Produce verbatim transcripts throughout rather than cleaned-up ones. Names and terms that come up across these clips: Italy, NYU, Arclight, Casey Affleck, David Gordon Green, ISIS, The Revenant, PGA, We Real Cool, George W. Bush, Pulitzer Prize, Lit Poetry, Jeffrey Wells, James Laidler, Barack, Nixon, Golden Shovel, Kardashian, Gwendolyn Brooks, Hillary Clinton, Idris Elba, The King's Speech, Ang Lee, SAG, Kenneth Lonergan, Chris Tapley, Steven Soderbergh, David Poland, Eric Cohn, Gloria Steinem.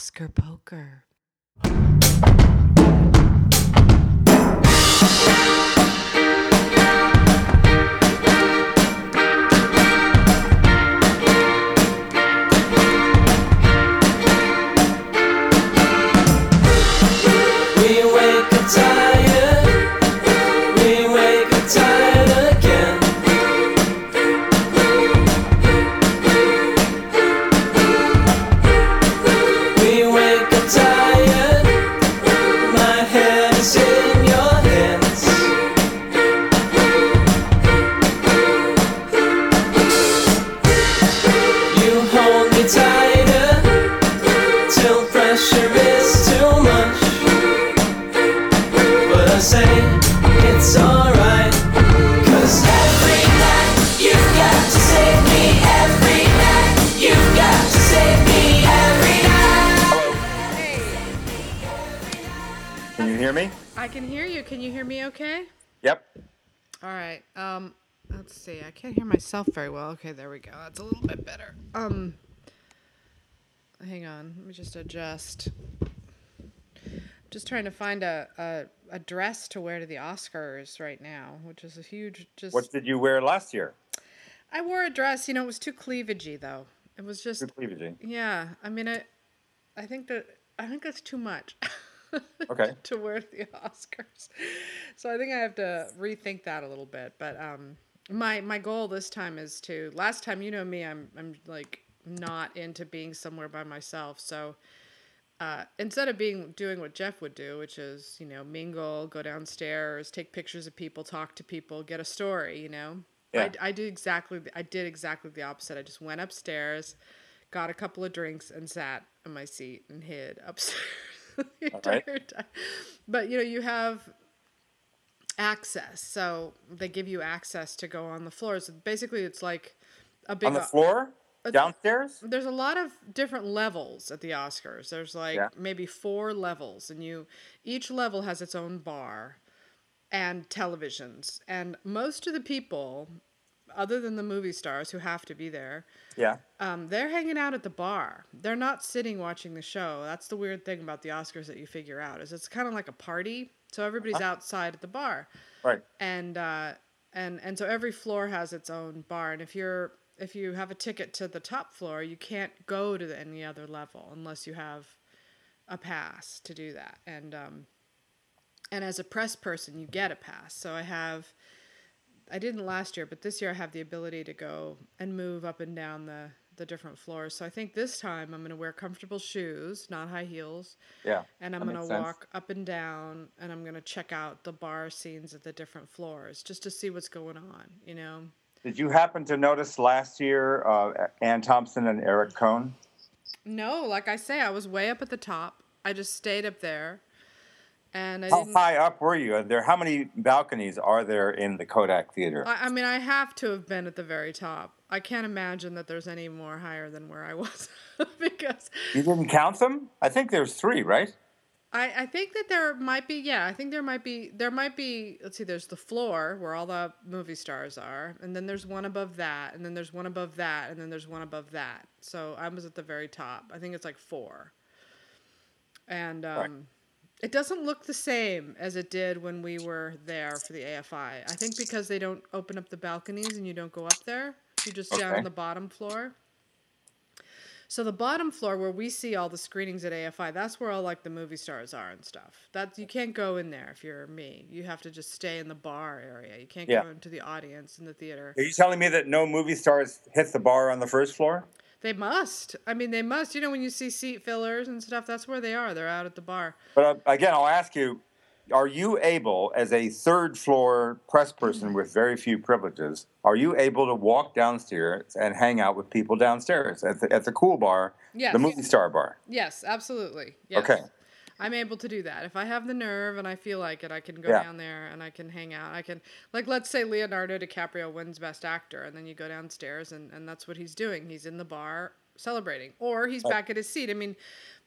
Oscar Poker. I can't hear myself very well. Okay, there we go. That's a little bit better. Um, hang on. Let me just adjust. Just trying to find a, a, a dress to wear to the Oscars right now, which is a huge... Just. What did you wear last year? I wore a dress. You know, it was too cleavagey, though. It was just... Too cleavagey. Yeah. I mean, I, I think that I think that's too much. Okay. To wear to the Oscars. So I think I have to rethink that a little bit, but... um. My my goal this time is to, last time, you know me, I'm I'm like not into being somewhere by myself. So uh, instead of being doing what Jeff would do, which is, you know, mingle, go downstairs, take pictures of people, talk to people, get a story, you know. Yeah. I, I did exactly I did exactly the opposite. I just went upstairs, got a couple of drinks, and sat in my seat and hid upstairs the entire right. time. But you know, you have access, so they give you access to go on the floors. So basically, it's like a big on the floor downstairs. There's a lot of different levels at the Oscars. There's like yeah. maybe four levels, and you each level has its own bar and televisions. And most of the people, other than the movie stars who have to be there, yeah, um, they're hanging out at the bar. They're not sitting watching the show. That's the weird thing about the Oscars that you figure out is it's kind of like a party. So everybody's uh-huh. outside at the bar, right? And uh, and and so every floor has its own bar. And if you're if you have a ticket to the top floor, you can't go to any other level unless you have a pass to do that. And um, and as a press person, you get a pass. So I have I didn't last year, but this year I have the ability to go and move up and down the. the different floors. So I think this time I'm going to wear comfortable shoes, not high heels. Yeah. And I'm going to walk up and down, and I'm going to check out the bar scenes at the different floors just to see what's going on, you know. Did you happen to notice last year uh, Ann Thompson and Eric Cohn? No, like I say, I was way up at the top. I just stayed up there. And I how didn't... high up were you? There, how many balconies are there in the Kodak Theater? I, I mean, I have to have been at the very top. I can't imagine that there's any more higher than where I was, because you didn't count them. I think there's three, right? I, I think that there might be. Yeah, I think there might be. There might be. Let's see. There's the floor where all the movie stars are, and then there's one above that, and then there's one above that, and then there's one above that. So I was at the very top. I think it's like four. And. Um, right. It doesn't look the same as it did when we were there for the A F I. I think because they don't open up the balconies and you don't go up there. You're just okay. down on the bottom floor. So the bottom floor where we see all the screenings at A F I, that's where all like the movie stars are and stuff. That you can't go in there if you're me. You have to just stay in the bar area. You can't yeah. go into the audience in the theater. Are you telling me that no movie stars hit the bar on the first floor? They must. I mean, they must. You know, when you see seat fillers and stuff, that's where they are. They're out at the bar. But uh, again, I'll ask you, are you able, as a third floor press person with very few privileges, are you able to walk downstairs and hang out with people downstairs at the, at the cool bar, yes. the movie star bar? Yes, absolutely. Yes. Okay. I'm able to do that. If I have the nerve and I feel like it, I can go yeah. down there and I can hang out. I can, like, let's say Leonardo DiCaprio wins Best Actor, and then you go downstairs and, and that's what he's doing. He's in the bar celebrating, or he's back at his seat. I mean,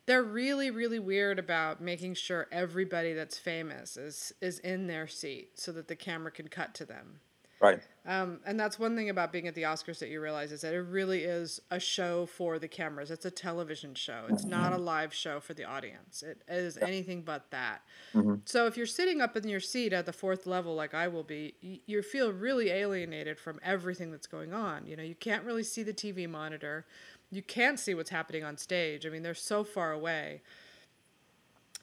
they're really, really weird about making sure everybody that's famous is, is in their seat so that the camera can cut to them. Right. Um, and that's one thing about being at the Oscars that you realize is that it really is a show for the cameras. It's a television show. It's mm-hmm. not a live show for the audience. It is yeah. anything but that. Mm-hmm. So if you're sitting up in your seat at the fourth level, like I will be, you, you feel really alienated from everything that's going on. You know, you can't really see the T V monitor. You can't see what's happening on stage. I mean, they're so far away.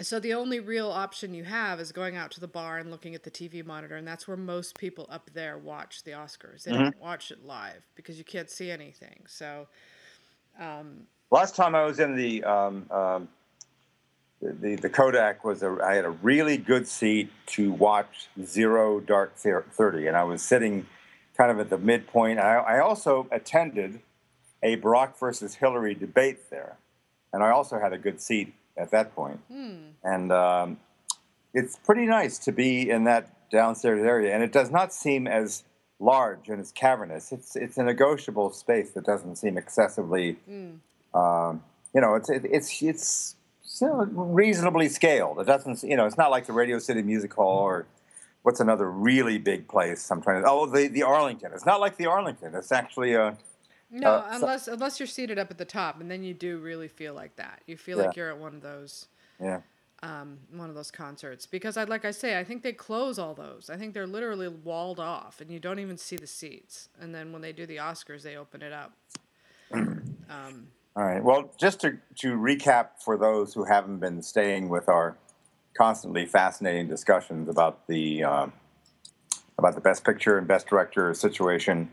So the only real option you have is going out to the bar and looking at the T V monitor, and that's where most people up there watch the Oscars. They mm-hmm. don't watch it live because you can't see anything. So, um, last time I was in the um, um, the, the the Kodak was a, I had a really good seat to watch Zero Dark Thirty, and I was sitting kind of at the midpoint. I, I also attended a Barack versus Hillary debate there, and I also had a good seat at that point. Hmm. And um, it's pretty nice to be in that downstairs area. And it does not seem as large and as cavernous. It's it's a negotiable space that doesn't seem excessively, mm. um, you know, it's it, it's it's reasonably scaled. It doesn't, you know, it's not like the Radio City Music Hall or what's another really big place. I'm trying to, oh, the, the Arlington. It's not like the Arlington. It's actually a... No, uh, unless so, unless you're seated up at the top, and then you do really feel like that. You feel yeah. like you're at one of those, yeah, um, one of those concerts. Because I like I say, I think they close all those. I think they're literally walled off, and you don't even see the seats. And then when they do the Oscars, they open it up. um, all right. Well, just to to recap for those who haven't been staying with our constantly fascinating discussions about the uh, about the Best Picture and Best Director situation.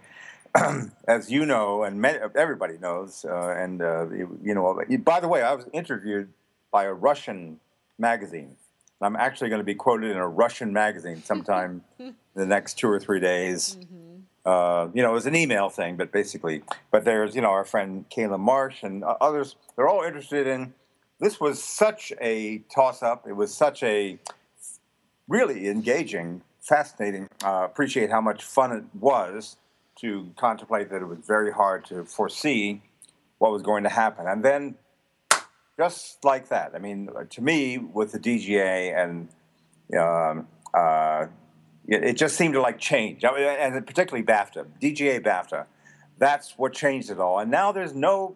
As you know, and many, everybody knows, uh, and uh, you know. By the way, I was interviewed by a Russian magazine. I'm actually going to be quoted in a Russian magazine sometime in the next two or three days. Mm-hmm. Uh, you know, it was an email thing, but basically, but there's you know our friend Kayla Marsh and others. They're all interested in. This was such a toss-up. It was such a really engaging, fascinating. Uh, appreciate how much fun it was to contemplate that it was very hard to foresee what was going to happen. And then, just like that, I mean, to me, with the D G A, and um, uh, it, it just seemed to, like, change. I mean, and particularly BAFTA, D G A, BAFTA, that's what changed it all. And now there's no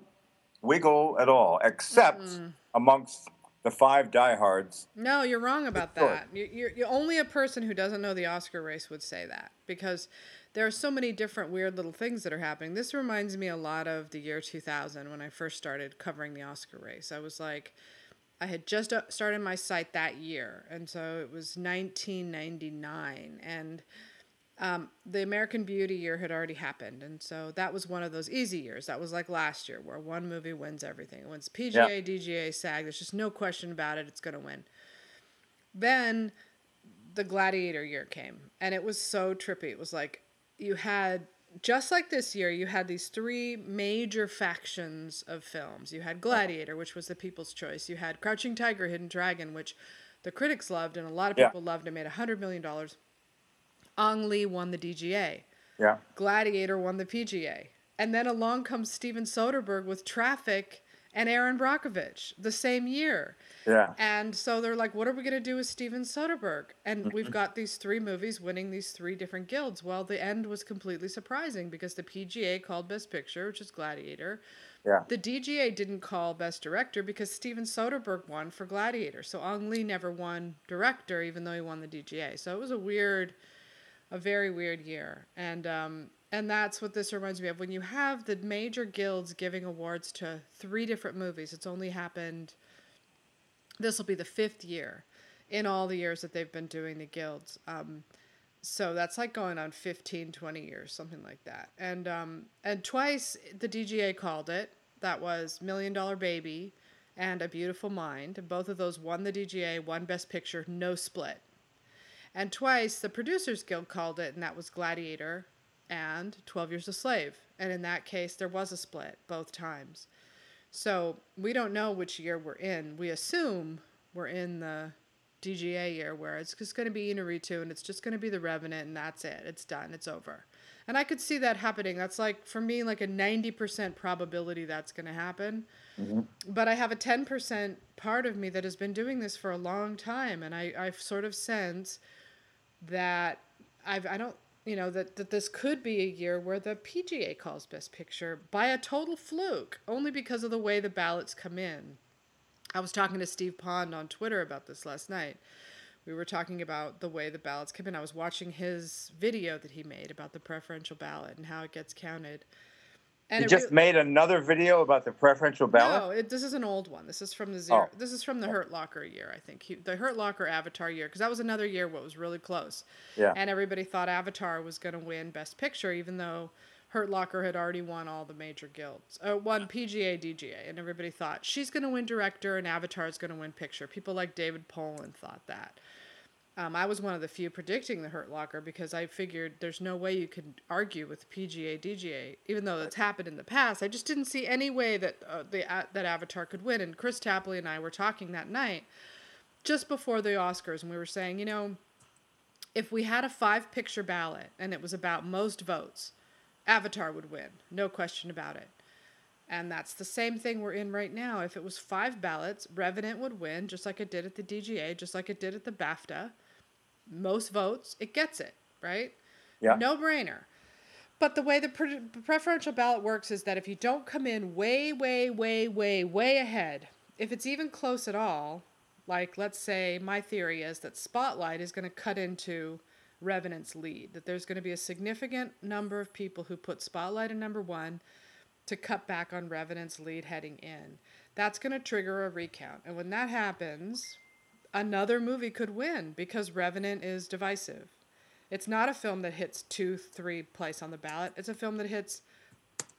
wiggle at all, except mm-hmm. amongst the five diehards. No, you're wrong about that. You, you're, you're only a person who doesn't know the Oscar race would say that, because there are so many different weird little things that are happening. This reminds me a lot of the year two thousand when I first started covering the Oscar race. I was like, I had just started my site that year, and so it was nineteen ninety-nine, and um, the American Beauty year had already happened, and so that was one of those easy years. That was like last year, where one movie wins everything. It wins P G A, yeah. D G A, SAG. There's just no question about it. It's going to win. Then the Gladiator year came, and it was so trippy. It was like, you had, just like this year, you had these three major factions of films. You had Gladiator, which was the people's choice. You had Crouching Tiger, Hidden Dragon, which the critics loved and a lot of people yeah. loved and made one hundred million dollars. Ang Lee won the D G A. Yeah. Gladiator won the P G A. And then along comes Steven Soderbergh with Traffic and Aaron Brockovich the same year. Yeah. And so they're like, what are we going to do with Steven Soderbergh? And mm-hmm. we've got these three movies winning these three different guilds. Well, the end was completely surprising because the P G A called Best Picture, which is Gladiator. Yeah. The D G A didn't call Best Director because Steven Soderbergh won for Gladiator. So Ang Lee never won Director, even though he won the D G A. So it was a weird, a very weird year. And, um, And that's what this reminds me of. When you have the major guilds giving awards to three different movies, it's only happened, this will be the fifth year in all the years that they've been doing the guilds. Um, so that's like going on fifteen, twenty years, something like that. And um, and twice the D G A called it. That was Million Dollar Baby and A Beautiful Mind. And both of those won the D G A, won Best Picture, no split. And twice the Producers Guild called it, and that was Gladiator and twelve years a slave. And in that case, there was a split both times. So we don't know which year we're in. We assume we're in the D G A year where it's just going to be Iñárritu and it's just going to be The Revenant and that's it. It's done. It's over. And I could see that happening. That's like, for me, like a ninety percent probability that's going to happen. Mm-hmm. But I have a ten percent part of me that has been doing this for a long time. And I, I sort of sense that I've, I don't, you know, that, that this could be a year where the P G A calls Best Picture by a total fluke, only because of the way the ballots come in. I was talking to Steve Pond on Twitter about this last night. We were talking about the way the ballots come in. I was watching his video that he made about the preferential ballot and how it gets counted. And you just re- made another video about the preferential ballot? No, it, this is an old one. This is from the zero. Oh. This is from the Hurt Locker year, I think. He, the Hurt Locker Avatar year, because that was another year where it was really close. Yeah. And everybody thought Avatar was going to win Best Picture, even though Hurt Locker had already won all the major guilds. Uh, won P G A, D G A, and everybody thought, she's going to win director and Avatar is going to win picture. People like David Poland thought that. Um, I was one of the few predicting the Hurt Locker because I figured there's no way you could argue with P G A, D G A, even though that's happened in the past. I just didn't see any way that uh, the uh, that Avatar could win. And Chris Tapley and I were talking that night just before the Oscars, and we were saying, you know, if we had a five-picture ballot and it was about most votes, Avatar would win, no question about it. And that's the same thing we're in right now. If it was five ballots, Revenant would win, just like it did at the D G A, just like it did at the BAFTA. Most votes, it gets it, right? Yeah. No brainer. But the way the pre- preferential ballot works is that if you don't come in way, way, way, way, way ahead, if it's even close at all, like let's say my theory is that Spotlight is going to cut into Revenant's lead, that there's going to be a significant number of people who put Spotlight in number one to cut back on Revenant's lead heading in. That's going to trigger a recount. And when that happens, another movie could win because Revenant is divisive. It's not a film that hits two, three place on the ballot. It's a film that hits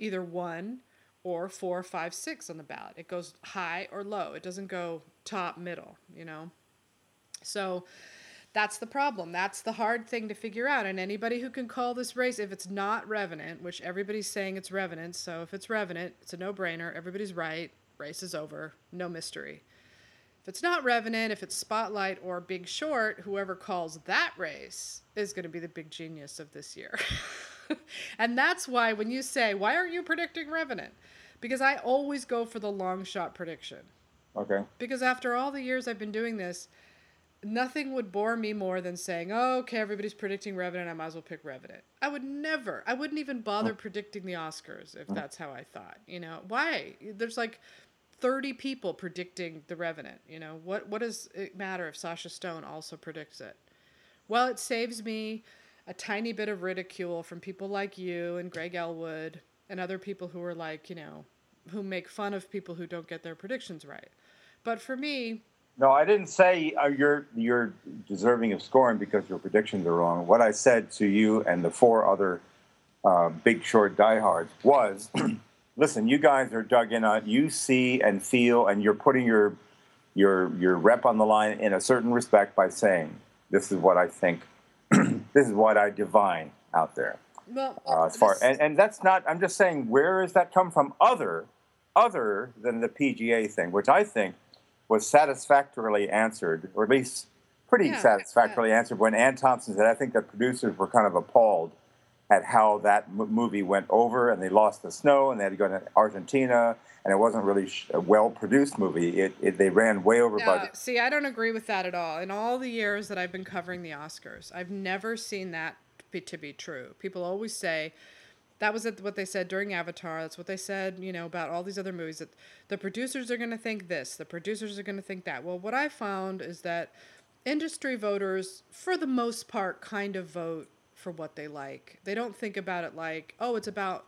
either one or four, five, six on the ballot. It goes high or low. It doesn't go top, middle, you know? So that's the problem. That's the hard thing to figure out. And anybody who can call this race, if it's not Revenant, which everybody's saying it's Revenant, so if it's Revenant, it's a no-brainer. Everybody's right. Race is over. No mystery. If it's not Revenant, if it's Spotlight or Big Short, whoever calls that race is going to be the big genius of this year. And that's why when you say, why aren't you predicting Revenant? Because I always go for the long shot prediction. Okay. Because after all the years I've been doing this, nothing would bore me more than saying, oh, okay, everybody's predicting Revenant, I might as well pick Revenant. I would never, I wouldn't even bother predicting the Oscars if that's how I thought, you know? Why? There's like thirty people predicting the Revenant, you know? What What does it matter if Sasha Stone also predicts it? Well, it saves me a tiny bit of ridicule from people like you and Greg Elwood and other people who are like, you know, who make fun of people who don't get their predictions right. But for me... No, I didn't say uh, you're you're deserving of scorn because your predictions are wrong. What I said to you and the four other uh, Big Short diehards was, listen, you guys are dug in on, you see and feel, and you're putting your your your rep on the line in a certain respect by saying, this is what I think, this is what I divine out there. Well, uh, as far and, and that's not. I'm just saying, where does that come from? Other other than the P G A thing, which I think was satisfactorily answered, or at least pretty yeah, satisfactorily yeah. answered, when Ann Thompson said, I think the producers were kind of appalled at how that m- movie went over, and they lost the snow, and they had to go to Argentina, and it wasn't really sh- a well-produced movie. It, it They ran way over no, budget. See, I don't agree with that at all. In all the years that I've been covering the Oscars, I've never seen that be, to be true. People always say, that was what they said during Avatar. That's what they said, you know, about all these other movies. That the producers are going to think this. The producers are going to think that. Well, what I found is that industry voters, for the most part, kind of vote for what they like. They don't think about it like, oh, it's about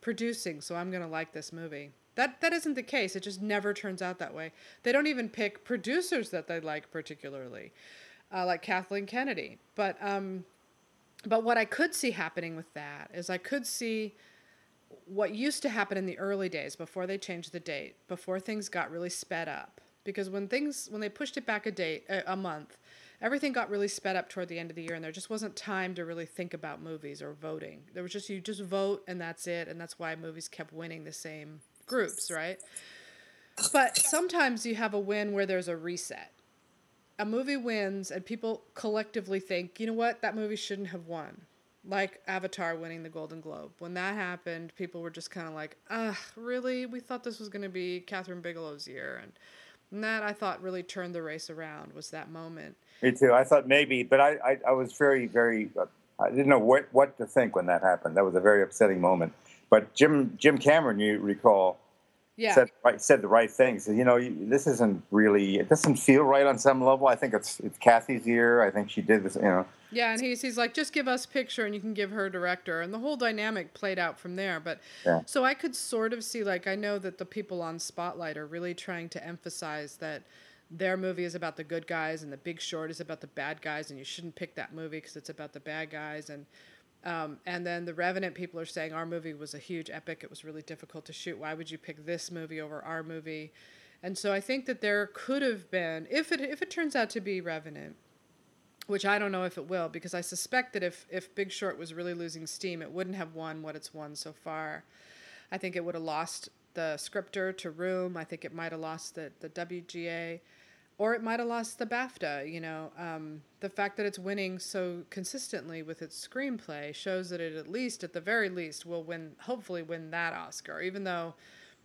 producing, so I'm going to like this movie. That that isn't the case. It just never turns out that way. They don't even pick producers that they like particularly, uh, like Kathleen Kennedy. But um. But what I could see happening with that is I could see what used to happen in the early days before they changed the date, before things got really sped up. Because when things when they pushed it back a date, a month, everything got really sped up toward the end of the year, and there just wasn't time to really think about movies or voting. There was just, you just vote and that's it, and that's why movies kept winning the same groups, right? But sometimes you have a win where there's a reset. A movie wins and people collectively think, you know what, that movie shouldn't have won. Like Avatar winning the Golden Globe. When that happened, people were just kind of like, ugh, really? We thought this was going to be Catherine Bigelow's year. And, and that, I thought, really turned the race around was that moment. Me too. I thought maybe, but I, I, I was very, very I didn't know what, what to think when that happened. That was a very upsetting moment. But Jim Jim Cameron, you recall, yeah. said said the right thing. He said, you know, this isn't really, it doesn't feel right on some level. I think it's it's Kathy's year. I think she did this, you know. Yeah, and he's he's like, just give us picture and you can give her director. And the whole dynamic played out from there. But yeah. So I could sort of see, like, I know that the people on Spotlight are really trying to emphasize that their movie is about the good guys and The Big Short is about the bad guys, and you shouldn't pick that movie because it's about the bad guys. And um, and then The Revenant people are saying our movie was a huge epic. It was really difficult to shoot. Why would you pick this movie over our movie? And so I think that there could have been, if it if it turns out to be Revenant, which I don't know if it will, because I suspect that if, if Big Short was really losing steam, it wouldn't have won what it's won so far. I think it would have lost the scripter to Room. I think it might have lost the, the W G A, or it might have lost the BAFTA. You know, um, the fact that it's winning so consistently with its screenplay shows that it at least, at the very least, will win, hopefully win that Oscar, even though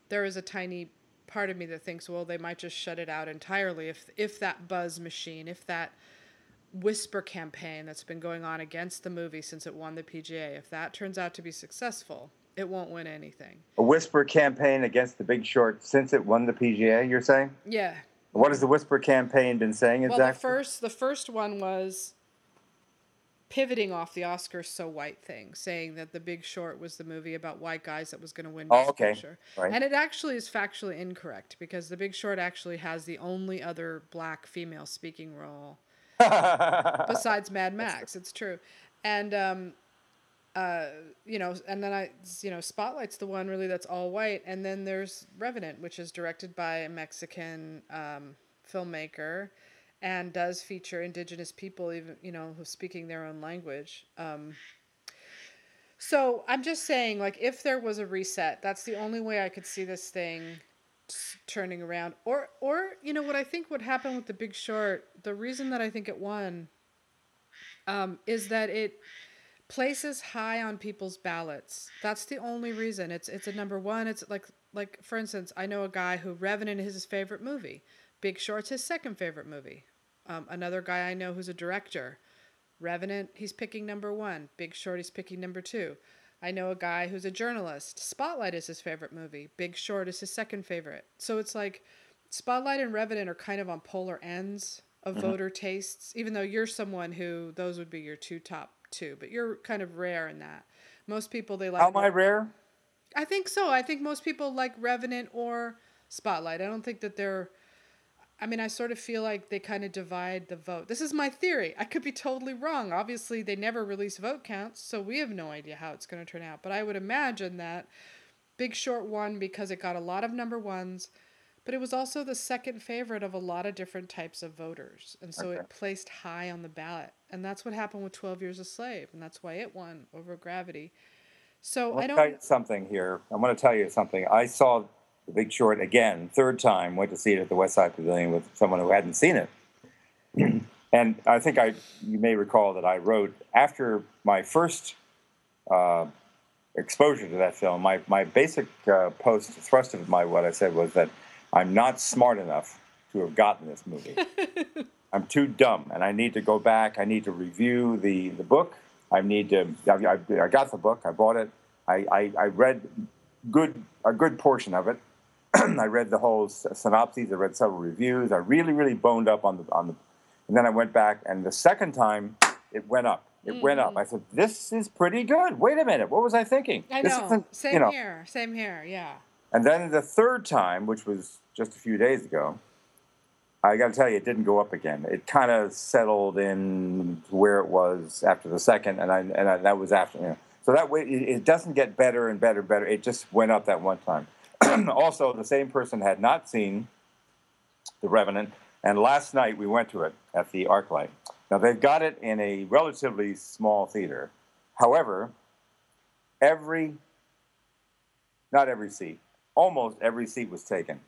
there is a tiny part of me that thinks, well, they might just shut it out entirely if if that buzz machine, if that whisper campaign that's been going on against the movie since it won the P G A, if that turns out to be successful, it won't win anything. A whisper campaign against The Big Short since it won the P G A, you're saying? Yeah. What has the whisper campaign been saying exactly? Well, the first, the first one was pivoting off the Oscars So White thing, saying that The Big Short was the movie about white guys that was going to win Best oh, okay. Picture. Right. And it actually is factually incorrect, because The Big Short actually has the only other black female speaking role besides Mad Max. It's true. And um uh you know and then I you know Spotlight's the one really that's all white, and then there's Revenant, which is directed by a Mexican um filmmaker and does feature indigenous people, even you know who's speaking their own language. um so I'm just saying, like, if there was a reset, that's the only way I could see this thing turning around. Or, or you know, what I think would happen with The Big Short, the reason that I think it won, um, is that it places high on people's ballots. That's the only reason. It's it's a number one. It's like, like for instance, I know a guy who Revenant is his favorite movie. Big Short's his second favorite movie. Um, another guy I know who's a director. Revenant, he's picking number one. Big Short, he's picking number two. I know a guy who's a journalist. Spotlight is his favorite movie. Big Short is his second favorite. So it's like Spotlight and Revenant are kind of on polar ends of mm-hmm. voter tastes, even though you're someone who those would be your two top two, but you're kind of rare in that. Most people, they like... Am I rare? I think so. I think most people like Revenant or Spotlight. I don't think that they're... I mean, I sort of feel like they kind of divide the vote. This is my theory. I could be totally wrong. Obviously, they never release vote counts, so we have no idea how it's going to turn out. But I would imagine that Big Short won because it got a lot of number ones, but it was also the second favorite of a lot of different types of voters. And so okay. it placed high on the ballot. And that's what happened with twelve years a slave, and that's why it won over Gravity. So I'll I don't... tell you something here. I want to tell you something. I saw... The Big Short, again, third time, went to see it at the West Side Pavilion with someone who hadn't seen it. And I think I, you may recall that I wrote, after my first uh, exposure to that film, my, my basic uh, post thrust of my what I said was that I'm not smart enough to have gotten this movie. I'm too dumb, and I need to go back. I need to review the, the book. I need to. I, I, I got the book. I bought it. I, I, I read good a good portion of it. I read the whole synopses. I read several reviews. I really, really boned up on the on the, and then I went back, and the second time, it went up. It mm. went up. I said, "This is pretty good." Wait a minute, what was I thinking? I this know. Same you know. here. Same here. Yeah. And then the third time, which was just a few days ago, I got to tell you, it didn't go up again. It kind of settled in where it was after the second, and I and I, that was after. You know. So that way, it, it doesn't get better and better and better. It just went up that one time. Also, the same person had not seen The Revenant, and last night we went to it at the ArcLight. Now, they've got it in a relatively small theater. However, every, not every seat, almost every seat was taken.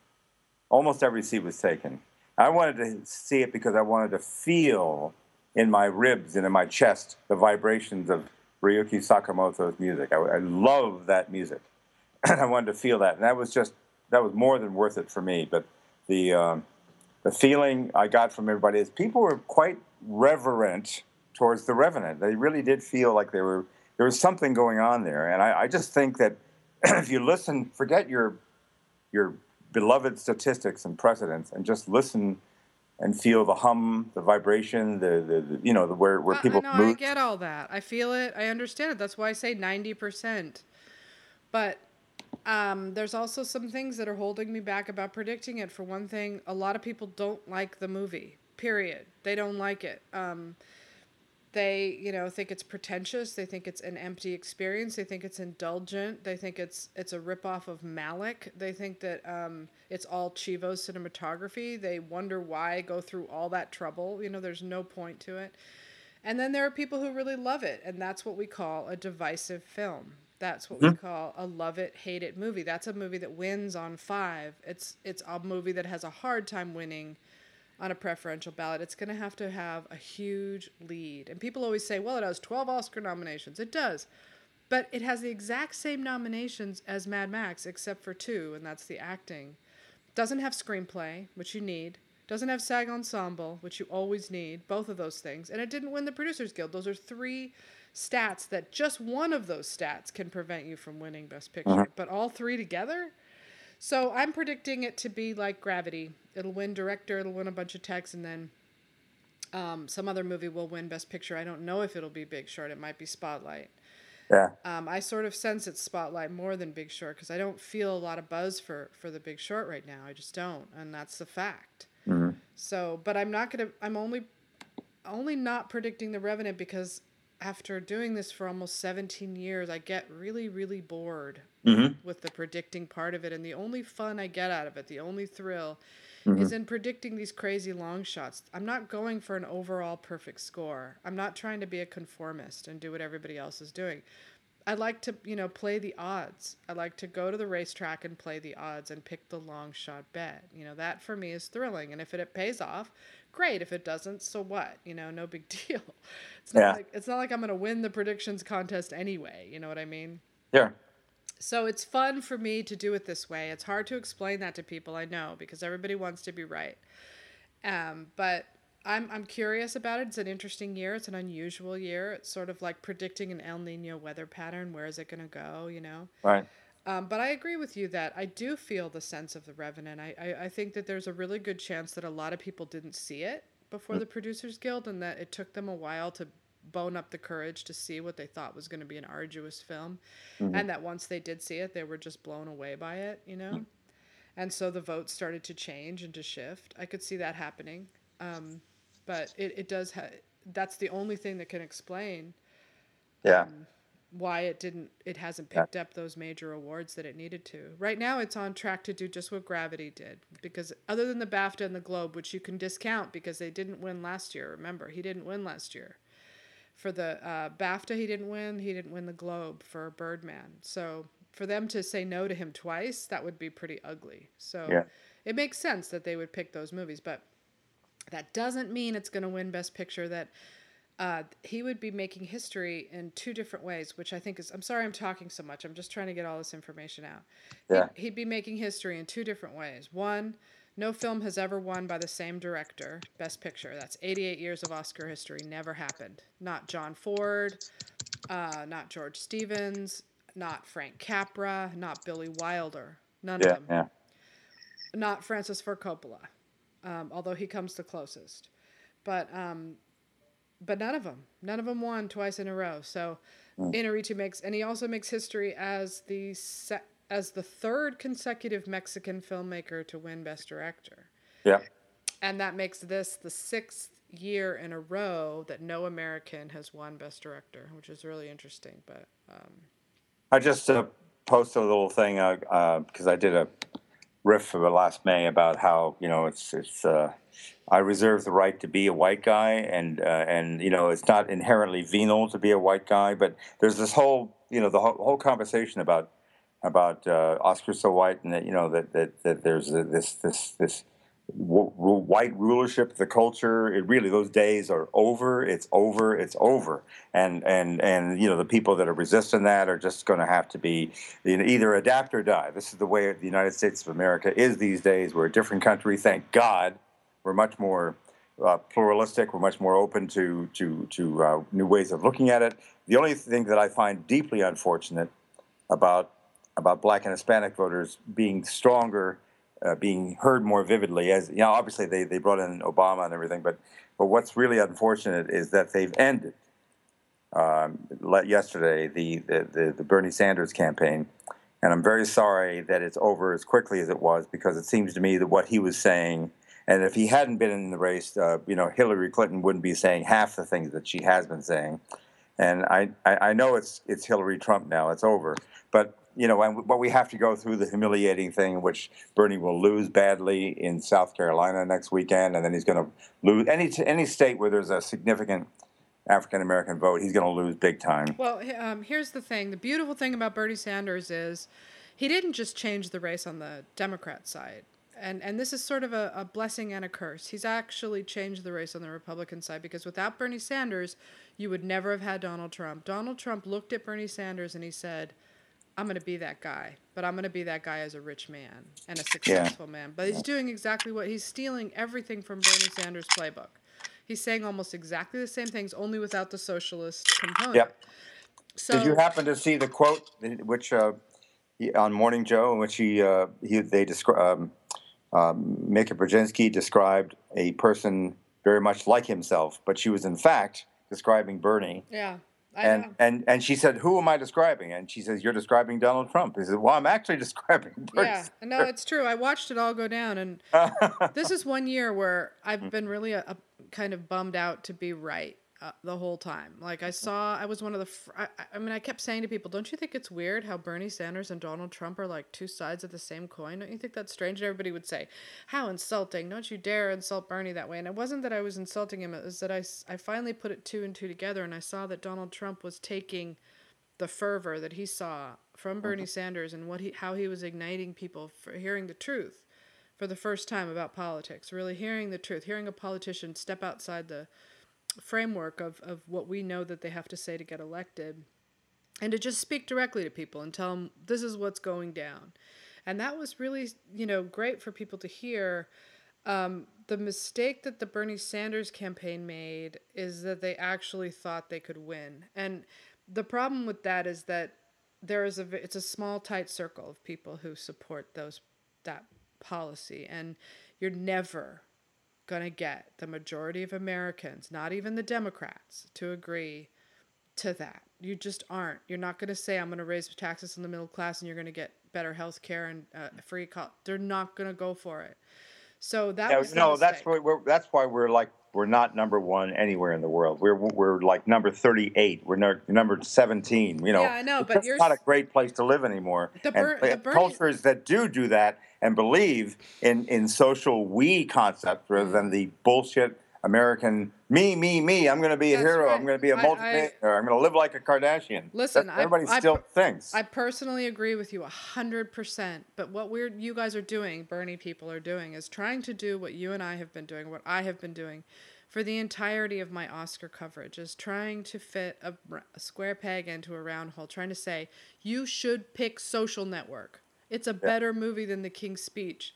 Almost every seat was taken. I wanted to see it because I wanted to feel in my ribs and in my chest the vibrations of Ryuki Sakamoto's music. I, I love that music. I wanted to feel that, and that was just that was more than worth it for me. But the um, the feeling I got from everybody is people were quite reverent towards The Revenant. They really did feel like they were there was something going on there. And I, I just think that if you listen, forget your your beloved statistics and precedents, and just listen and feel the hum, the vibration, the, the, the you know, the where where uh, people no, move. I get all that. I feel it. I understand it. That's why I say ninety percent. But um, there's also some things that are holding me back about predicting it. For one thing, a lot of people don't like the movie, period. They don't like it. Um, they, you know, think it's pretentious. They think it's an empty experience. They think it's indulgent. They think it's it's a ripoff of Malick. They think that um, it's all Chivo cinematography. They wonder why go through all that trouble. You know, there's no point to it. And then there are people who really love it, and that's what we call a divisive film. That's what we call a love it, hate it movie. That's a movie that wins on five. It's it's a movie that has a hard time winning on a preferential ballot. It's going to have to have a huge lead. And people always say, well, it has twelve Oscar nominations. It does. But it has the exact same nominations as Mad Max, except for two, and that's the acting. Doesn't have screenplay, which you need. Doesn't have SAG ensemble, which you always need. Both of those things. And it didn't win the Producers Guild. Those are three stats that just one of those stats can prevent you from winning Best Picture, but all three together. So I'm predicting it to be like Gravity. It'll win director, it'll win a bunch of techs, and then um, some other movie will win Best Picture. I don't know if it'll be Big Short. It might be Spotlight. Yeah. Um, I sort of sense it's Spotlight more than Big Short because I don't feel a lot of buzz for, for the Big Short right now. I just don't, and that's the fact. Mm-hmm. So, but I'm not gonna. I'm only only not predicting The Revenant because after doing this for almost seventeen years, I get really, really bored mm-hmm. with the predicting part of it. And the only fun I get out of it, the only thrill, mm-hmm. is in predicting these crazy long shots. I'm not going for an overall perfect score. I'm not trying to be a conformist and do what everybody else is doing. I like to, you know, play the odds. I like to go to the racetrack and play the odds and pick the long shot bet. You know, that for me is thrilling. And if it, it pays off, great. If it doesn't, so what? You know, no big deal. It's not yeah. like it's not like I'm going to win the predictions contest anyway. You know what I mean? Yeah. So it's fun for me to do it this way. It's hard to explain that to people, I know, because everybody wants to be right. Um, but I'm I'm curious about it. It's an interesting year. It's an unusual year. It's sort of like predicting an El Nino weather pattern. Where is it going to go? You know? Right. Um, but I agree with you that I do feel the sense of The Revenant. I, I, I think that there's a really good chance that a lot of people didn't see it before mm. the Producers Guild, and that it took them a while to bone up the courage to see what they thought was going to be an arduous film. Mm-hmm. And that once they did see it, they were just blown away by it, you know? Mm. And so the votes started to change and to shift. I could see that happening. Um, but it, it does ha- that's the only thing that can explain. Yeah. Um, why it didn't, it hasn't picked up those major awards that it needed to. Right now it's on track to do just what Gravity did, because other than the BAFTA and the Globe, which you can discount because they didn't win last year. Remember, he didn't win last year for the uh, BAFTA. He didn't win. He didn't win the Globe for Birdman. So for them to say no to him twice, that would be pretty ugly. So yeah. It makes sense that they would pick those movies, but that doesn't mean it's going to win Best Picture. That Uh, he would be making history in two different ways, which I think is... I'm sorry I'm talking so much. I'm just trying to get all this information out. Yeah. He'd, he'd be making history in two different ways. One, no film has ever won by the same director Best Picture. That's eighty-eight years of Oscar history. Never happened. Not John Ford, uh, not George Stevens, not Frank Capra, not Billy Wilder. None yeah, of them. Yeah. Not Francis Ford Coppola, um, although he comes the closest. But... Um, But none of them. None of them won twice in a row. So mm. Iñárritu makes, and he also makes history as the se- as the third consecutive Mexican filmmaker to win Best Director. Yeah. And that makes this the sixth year in a row that no American has won Best Director, which is really interesting. But um... I just uh, posted a little thing because uh, uh, I did a riff for last May about how, you know, it's it's. Uh... I reserve the right to be a white guy, and uh, and you know, it's not inherently venal to be a white guy. But there's this whole, you know, the whole, whole conversation about about uh, Oscar so white, and that, you know, that that, that there's a, this this this w- w- white rulership, the culture. It really, those days are over. It's over. It's over. And and and you know, the people that are resisting that are just going to have to be, you know, either adapt or die. This is the way the United States of America is these days. We're a different country, thank God. We're much more uh, pluralistic. We're much more open to to to uh, new ways of looking at it. The only thing that I find deeply unfortunate about about Black and Hispanic voters being stronger, uh, being heard more vividly, as you know, obviously they, they brought in Obama and everything, but but what's really unfortunate is that they've ended um, yesterday the, the the the Bernie Sanders campaign. And I'm very sorry that it's over as quickly as it was, because it seems to me that what he was saying, and if he hadn't been in the race, uh, you know, Hillary Clinton wouldn't be saying half the things that she has been saying. And I, I, I know it's it's Hillary Trump now. It's over. But, you know, and what we have to go through, the humiliating thing, which Bernie will lose badly in South Carolina next weekend, and then he's going to lose any any state where there's a significant African-American vote, he's going to lose big time. Well, um, here's the thing. The beautiful thing about Bernie Sanders is he didn't just change the race on the Democrat side. And and this is sort of a, a blessing and a curse. He's actually changed the race on the Republican side, because without Bernie Sanders, you would never have had Donald Trump. Donald Trump looked at Bernie Sanders and he said, I'm going to be that guy, but I'm going to be that guy as a rich man and a successful yeah. man. But he's doing exactly what he's stealing everything from Bernie Sanders' playbook. He's saying almost exactly the same things, only without the socialist component. Yep. So, did you happen to see the quote, which uh, he, on Morning Joe, in which he, uh, he they descri- um, um, Mika Brzezinski described a person very much like himself, but she was in fact describing Bernie. Yeah, I and, know. And and she said, "Who am I describing?" And she says, "You're describing Donald Trump." He said, "Well, I'm actually describing Bernie." Yeah, no, it's true. I watched it all go down, and this is one year where I've been really a, a kind of bummed out to be right uh, the whole time. Like I saw, I was one of the, fr- I, I mean, I kept saying to people, don't you think it's weird how Bernie Sanders and Donald Trump are like two sides of the same coin? Don't you think that's strange? And everybody would say, how insulting. Don't you dare insult Bernie that way. And it wasn't that I was insulting him. It was that I, I finally put it two and two together, and I saw that Donald Trump was taking the fervor that he saw from Bernie mm-hmm. Sanders and what he, how he was igniting people for hearing the truth. For the first time about politics, really hearing the truth, hearing a politician step outside the framework of, of what we know that they have to say to get elected, and to just speak directly to people and tell them this is what's going down. And that was really, you know, great for people to hear. Um, the mistake that the Bernie Sanders campaign made is that they actually thought they could win. And the problem with that is that there is a, it's a small, tight circle of people who support those, that policy, and you're never going to get the majority of Americans, not even the Democrats, to agree to that. You just aren't. You're not going to say, I'm going to raise taxes on the middle class and you're going to get better health care and uh, free college. They're not going to go for it. So that yeah, was no, that's why we're, that's why we're like, we're not number one anywhere in the world. We're we're like number thirty-eight. We're no, number seventeen. You know, yeah, I know, but it's not a great place to live anymore. The, Ber- and the cultures Bernie- that do do that and believe in, in social we concept rather than the bullshit American me, me, me. I'm going to be That's a hero. Right. I'm going to be a multi-millionaire. I'm going to live like a Kardashian. Listen, That's, everybody I, still I, thinks. I personally agree with you one hundred percent. But what we're you guys are doing, Bernie people are doing, is trying to do what you and I have been doing, what I have been doing for the entirety of my Oscar coverage, is trying to fit a, a square peg into a round hole, trying to say, you should pick Social Network. It's a better yeah. movie than The King's Speech.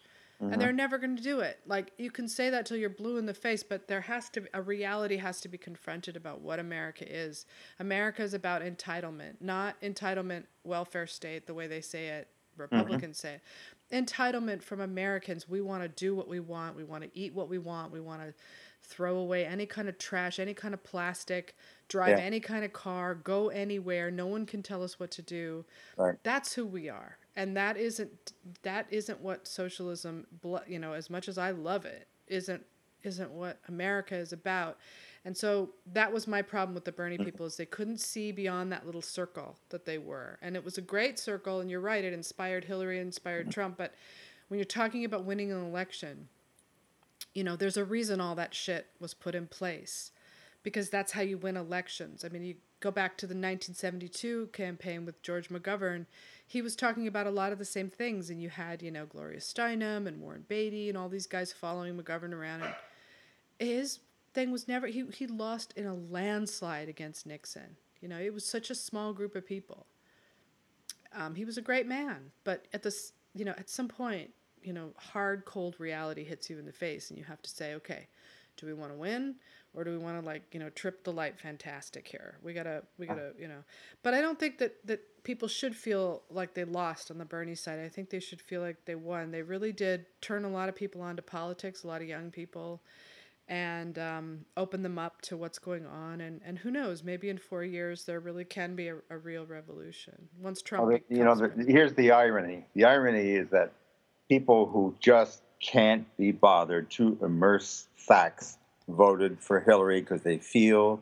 And they're never going to do it. Like, you can say that till you're blue in the face, but there has to be, a reality has to be confronted about what America is. America is about entitlement, not entitlement welfare state, the way they say it, Republicans mm-hmm. say it. Entitlement from Americans. We want to do what we want. We want to eat what we want. We want to throw away any kind of trash, any kind of plastic, drive yeah. any kind of car, go anywhere. No one can tell us what to do. Right. That's who we are. And that isn't that isn't what socialism, you know, as much as I love it, isn't isn't what America is about. And so that was my problem with the Bernie people, is they couldn't see beyond that little circle that they were. And it was a great circle, and you're right, it inspired Hillary, inspired Trump. But when you're talking about winning an election, you know, there's a reason all that shit was put in place, because that's how you win elections. I mean, you go back to the nineteen seventy-two campaign with George McGovern. He was talking about a lot of the same things, and you had, you know, Gloria Steinem and Warren Beatty and all these guys following McGovern around. And his thing was never, he, he lost in a landslide against Nixon. You know, it was such a small group of people. Um, he was a great man, but at this, you know, at some point, you know, hard, cold reality hits you in the face, and you have to say, okay, do we want to win, or do we want to, like, you know, trip the light fantastic here? We gotta, we gotta, you know. But I don't think that, that people should feel like they lost on the Bernie side. I think they should feel like they won. They really did turn a lot of people onto politics, a lot of young people, and um, open them up to what's going on. And, and who knows, maybe in four years there really can be a, a real revolution. Once Trump, well, you know, the, here's the irony. The irony is that people who just can't be bothered to immerse facts voted for Hillary because they feel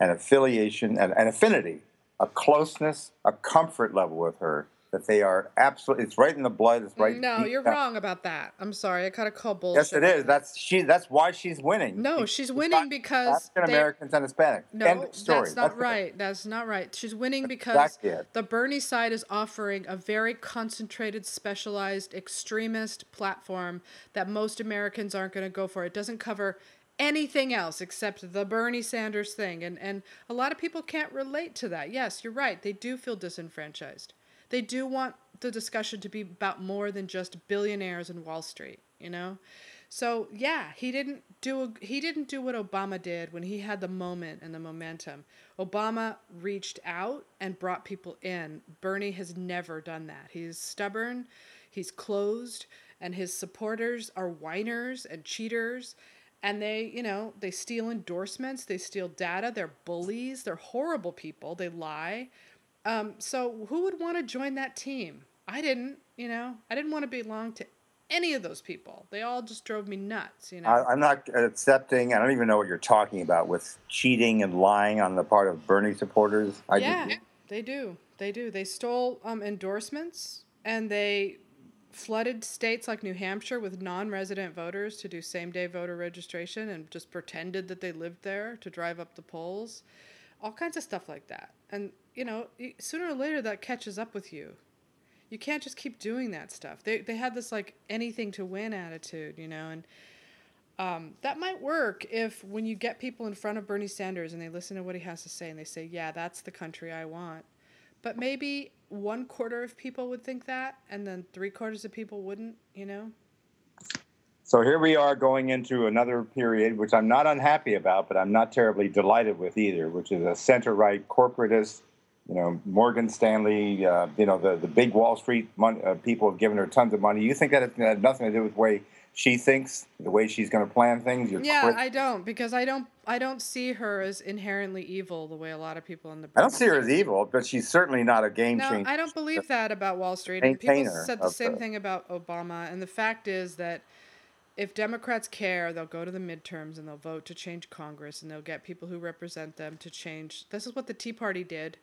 an affiliation, an, an affinity, a closeness, a comfort level with her that they are absolutely, it's right in the blood, it's right. No, you're down. Wrong about that. I'm sorry, I kind of call bullshit. Yes, it is. That's she. That's why she's winning. No, she's it's winning because African Americans and Hispanics. No, End of story. that's not that's right. That's not right. She's winning that's because exactly the Bernie side is offering a very concentrated, specialized, extremist platform that most Americans aren't going to go for. It doesn't cover anything else except the Bernie Sanders thing, and and a lot of people can't relate to that. Yes, you're right. They do feel disenfranchised. They do want the discussion to be about more than just billionaires and Wall Street, you know? So, yeah, he didn't do a, he didn't do what Obama did when he had the moment and the momentum. Obama reached out and brought people in. Bernie has never done that. He's stubborn, he's closed, and his supporters are whiners and cheaters. And they, you know, they steal endorsements, they steal data, they're bullies, they're horrible people, they lie. Um, so who would want to join that team? I didn't, you know, I didn't want to belong to any of those people. They all just drove me nuts, you know. I, I'm not accepting, I don't even know what you're talking about with cheating and lying on the part of Bernie supporters. I yeah, do. they do. They do. They stole um, endorsements, and they flooded states like New Hampshire with non-resident voters to do same-day voter registration and just pretended that they lived there to drive up the polls. All kinds of stuff like that. And, you know, sooner or later that catches up with you. You can't just keep doing that stuff. They they had this, like, anything to win attitude, you know, and um, that might work if when you get people in front of Bernie Sanders and they listen to what he has to say and they say, yeah, that's the country I want. But maybe one quarter of people would think that and then three quarters of people wouldn't, you know. So here we are going into another period, which I'm not unhappy about, but I'm not terribly delighted with either, which is a center-right corporatist, you know, Morgan Stanley, uh, you know, the, the big Wall Street mon- uh, people have given her tons of money. You think that had nothing to do with the way she thinks, the way she's going to plan things? You're yeah, crit- I don't, because I don't I don't see her as inherently evil the way a lot of people in the... I don't see her as evil, but she's certainly not a game no, changer. No, I don't believe that about Wall Street. And people said the same the- thing about Obama, and the fact is that if Democrats care, they'll go to the midterms and they'll vote to change Congress and they'll get people who represent them to change. This is what the Tea Party did.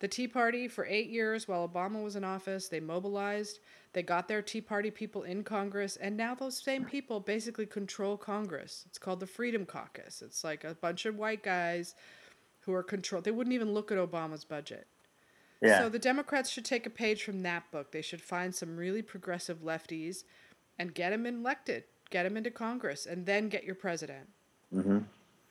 The Tea Party, for eight years while Obama was in office, they mobilized, they got their Tea Party people in Congress, and now those same people basically control Congress. It's called the Freedom Caucus. It's like a bunch of white guys who are controlled. They wouldn't even look at Obama's budget. Yeah. So the Democrats should take a page from that book. They should find some really progressive lefties and get them elected. Get him into Congress, and then get your president. Mm-hmm.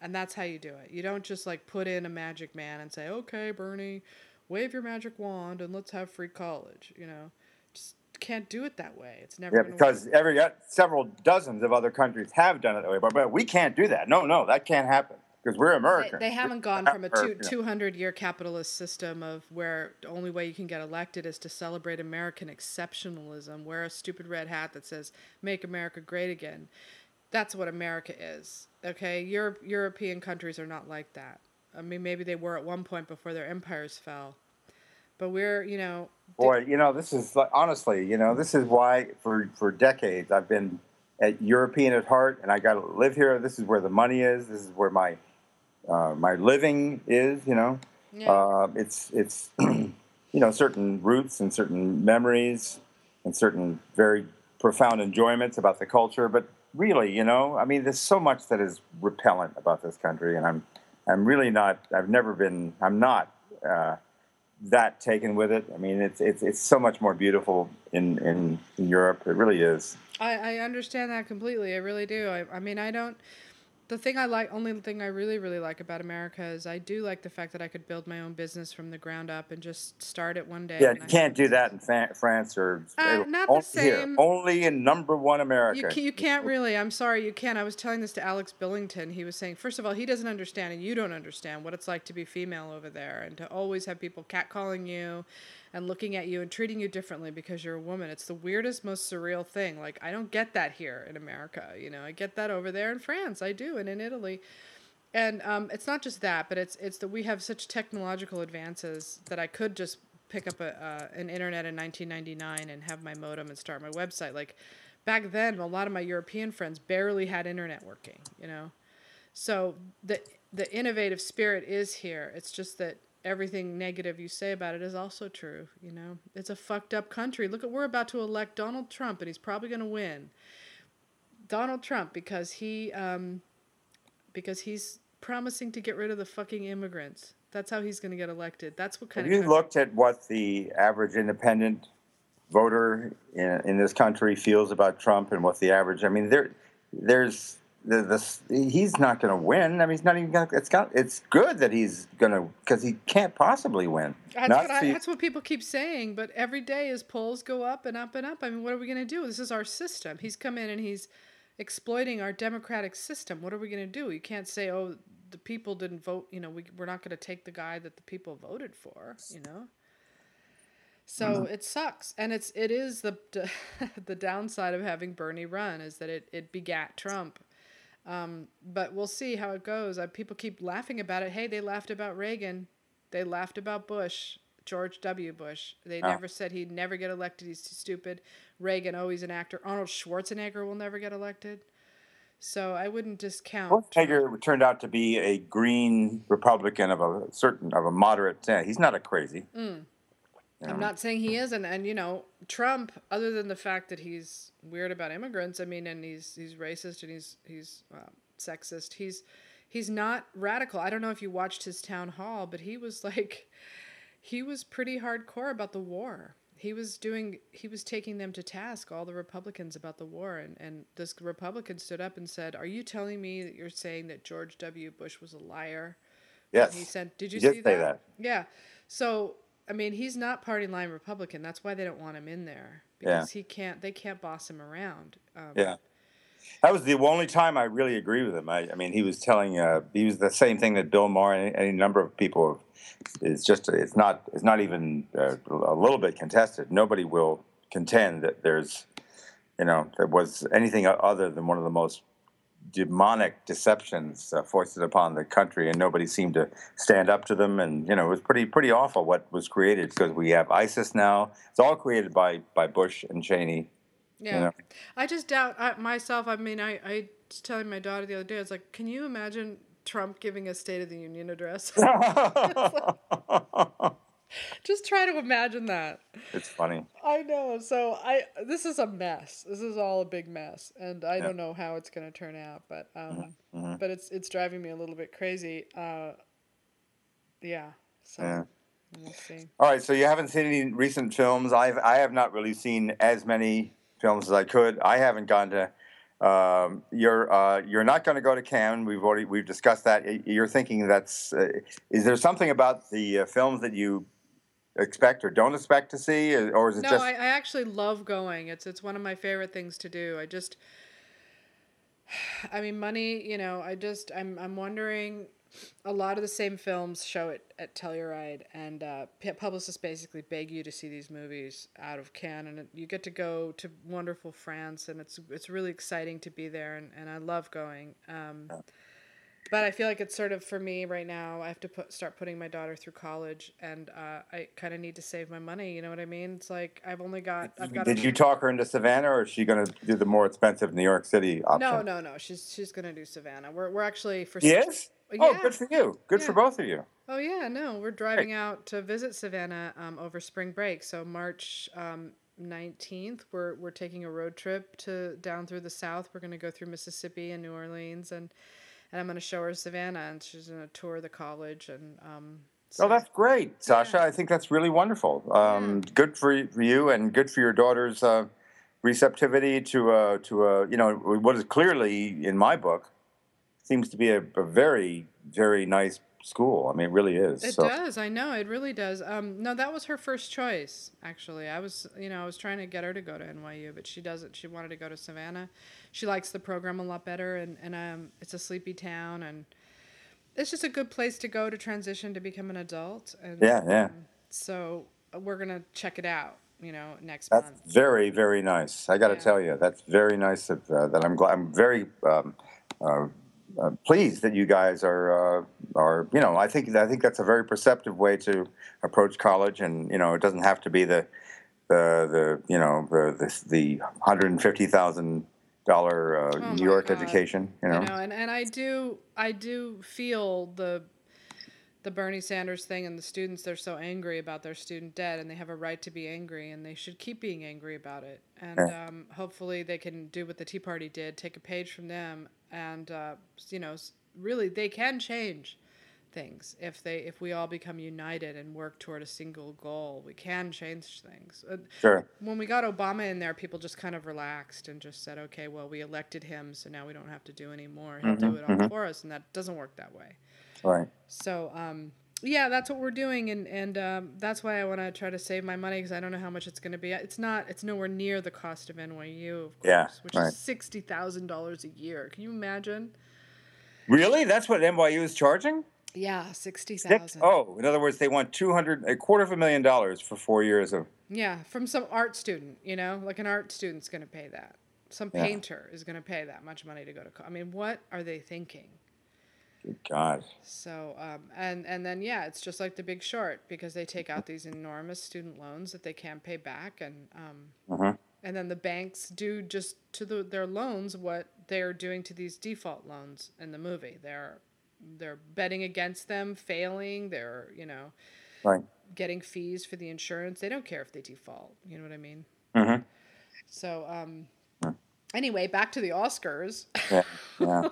And that's how you do it. You don't just, like, put in a magic man and say, okay, Bernie, wave your magic wand and let's have free college. You know, just can't do it that way. It's never. Yeah, because work. every uh, several dozens of other countries have done it that way, but, but we can't do that. No, no, that can't happen because we're Americans. They, they haven't gone from a two hundred year capitalist system of where the only way you can get elected is to celebrate American exceptionalism, wear a stupid red hat that says, make America great again. That's what America is, okay? Europe, European countries are not like that. I mean, maybe they were at one point before their empires fell. But we're, you know... Boy, you know, this is, honestly, you know, this is why for, for decades I've been at European at heart, and I got to live here. This is where the money is. This is where my... Uh, my living is, you know, yeah. uh, it's, it's, you know, certain roots and certain memories and certain very profound enjoyments about the culture. But really, you know, I mean, there's so much that is repellent about this country. And I'm, I'm really not, I've never been, I'm not uh, that taken with it. I mean, it's, it's, it's so much more beautiful in, in, in Europe. It really is. I, I understand that completely. I really do. I, I mean, I don't. The thing I like, only thing I really, really like about America is I do like the fact that I could build my own business from the ground up and just start it one day. Yeah, you I can't do that in fa- France or uh, not the same. Here, only in number one America. You, you can't really. I'm sorry, you can't. I was telling this to Alex Billington. He was saying, first of all, he doesn't understand and you don't understand what it's like to be female over there and to always have people catcalling you and looking at you and treating you differently because you're a woman. It's the weirdest, most surreal thing. Like, I don't get that here in America. You know, I get that over there in France. I do, and in Italy. And um, it's not just that, but it's it's that we have such technological advances that I could just pick up a uh, an internet in nineteen ninety-nine and have my modem and start my website. Like, back then, a lot of my European friends barely had internet working, you know. So the the innovative spirit is here. It's just that everything negative you say about it is also true, you know. It's a fucked up country. Look at, we're about to elect Donald Trump, and he's probably going to win. Donald Trump, because he, um, because he's promising to get rid of the fucking immigrants. That's how he's going to get elected. That's what kind Have of. Have you country- looked at what the average independent voter in, in this country feels about Trump, and what the average? I mean, there, there's the this. He's not going to win. I mean, he's not even going. It's got. It's good that he's going to, because he can't possibly win. That's what, I, that's what people keep saying. But every day his polls go up and up and up. I mean, what are we going to do? This is our system. He's come in and he's exploiting our democratic system. What are we going to do? You can't say, oh, the people didn't vote. You know, we, we're not going to take the guy that the people voted for, you know? So mm-hmm. It sucks. And it's, it is the the downside of having Bernie run is that it, it begat Trump. Um, but we'll see how it goes. I, people keep laughing about it. Hey, they laughed about Reagan. They laughed about Bush. George W. Bush. They oh. never said he'd never get elected. He's too stupid. Reagan, oh, he's an actor. Arnold Schwarzenegger will never get elected. So I wouldn't discount. Schwarzenegger turned out to be a green Republican of a certain, of a moderate. Uh, he's not a crazy. Mm. You know? I'm not saying he isn't. And, you know, Trump, other than the fact that he's weird about immigrants, I mean, and he's he's racist and he's he's uh, sexist. He's he's not radical. I don't know if you watched his town hall, but he was like. He was pretty hardcore about the war. He was doing, he was taking them to task, all the Republicans, about the war. And, and this Republican stood up and said, are you telling me that you're saying that George W. Bush was a liar? Yes. He said, did you, you see that? Say that? Yeah. So, I mean, he's not party line Republican. That's why they don't want him in there. Because yeah. he can't, they can't boss him around. Um, yeah. That was the only time I really agree with him. I, I mean, he was telling, uh, he was the same thing that Bill Maher and any number of people have. It's just, it's not, it's not even uh, a little bit contested. Nobody will contend that there's, you know, there was anything other than one of the most demonic deceptions uh, forced upon the country, and nobody seemed to stand up to them. And, you know, it was pretty, pretty awful what was created, because we have ISIS now. It's all created by, by Bush and Cheney. Yeah. You know? I just doubt I, myself. I mean, I, I was telling my daughter the other day, I was like, can you imagine Trump giving a State of the Union address? Just try to imagine that. It's funny. I know. So I, this is a mess. This is all a big mess, and I yeah. don't know how it's going to turn out. But um, mm-hmm. but it's it's driving me a little bit crazy. Uh, yeah. So yeah. We'll see. All right. So you haven't seen any recent films. I've I have not really seen as many films as I could. I haven't gone to. Um, you're uh, you're not going to go to Cannes. We've already we've discussed that. You're thinking that's uh, is there something about the uh, films that you expect or don't expect to see, or, or is it no, just? No, I, I actually love going. It's it's one of my favorite things to do. I just, I mean, money. You know, I just I'm I'm wondering. A lot of the same films show it at Telluride, and uh, publicists basically beg you to see these movies out of Cannes, and you get to go to wonderful France, and it's it's really exciting to be there, and, and I love going. Um, but I feel like it's sort of, for me right now, I have to put, start putting my daughter through college, and uh, I kind of need to save my money, you know what I mean? It's like, I've only got... I've got Did a- you talk her into Savannah, or is she going to do the more expensive New York City option? No, no, no, she's she's going to do Savannah. We're we're actually... for Yes? Yeah. Oh, good for you. Good yeah. for both of you. Oh, yeah. No, we're driving Great. out to visit Savannah um, over spring break. So March um, nineteenth, we're we're taking a road trip to down through the South. We're going to go through Mississippi and New Orleans, and, and I'm going to show her Savannah, and she's going to tour the college. And um, so. Oh, that's great, Sasha. Yeah. I think that's really wonderful. Um, yeah. Good for you, and good for your daughter's uh, receptivity to uh, to uh, you know what is clearly, in my book, seems to be a, a very, very nice school. I mean, it really is. It so. does. I know. It really does. Um, no, that was her first choice, actually. I was, you know, I was trying to get her to go to N Y U, but she doesn't. She wanted to go to Savannah. She likes the program a lot better, and, and um, it's a sleepy town, and it's just a good place to go to transition to become an adult. And, yeah, yeah. Um, so we're going to check it out, you know, next that's month. That's very, very nice. I got to yeah. tell you, that's very nice that, uh, that I'm glad. I'm very... Um, uh, Uh, pleased that you guys are, uh, are you know, I think I think that's a very perceptive way to approach college, and you know, it doesn't have to be the the, the you know the the, the hundred and fifty thousand uh, oh New York God. education, you know. I know, and, and I do I do feel the the Bernie Sanders thing, and the students, they're so angry about their student debt, and they have a right to be angry, and they should keep being angry about it, and yeah. um, hopefully they can do what the Tea Party did, take a page from them. And, uh, you know, really, they can change things if they if we all become united and work toward a single goal. We can change things. Sure. When we got Obama in there, people just kind of relaxed and just said, okay, well, we elected him, so now we don't have to do any more. He'll mm-hmm, do it all mm-hmm. for us, and that doesn't work that way. Right. So, um, yeah, that's what we're doing, and, and um, that's why I want to try to save my money, because I don't know how much it's going to be. It's not. It's nowhere near the cost of N Y U, of course, yeah, which right. is sixty thousand dollars a year. Can you imagine? Really? That's what N Y U is charging? Yeah, sixty thousand dollars. Oh, in other words, they want two hundred a quarter of a million dollars for four years of... Yeah, from some art student, you know? Like an art student's going to pay that. Some yeah. painter is going to pay that much money to go to college. I mean, what are they thinking? Good God. So, um, and, and then, yeah, it's just like The Big Short, because they take out these enormous student loans that they can't pay back. And um, uh-huh. and then the banks do just to the, their loans what they're doing to these default loans in the movie. They're they're betting against them, failing. They're, you know, right. getting fees for the insurance. They don't care if they default. You know what I mean? Uh-huh. So, um anyway, back to the Oscars. Yeah, yeah.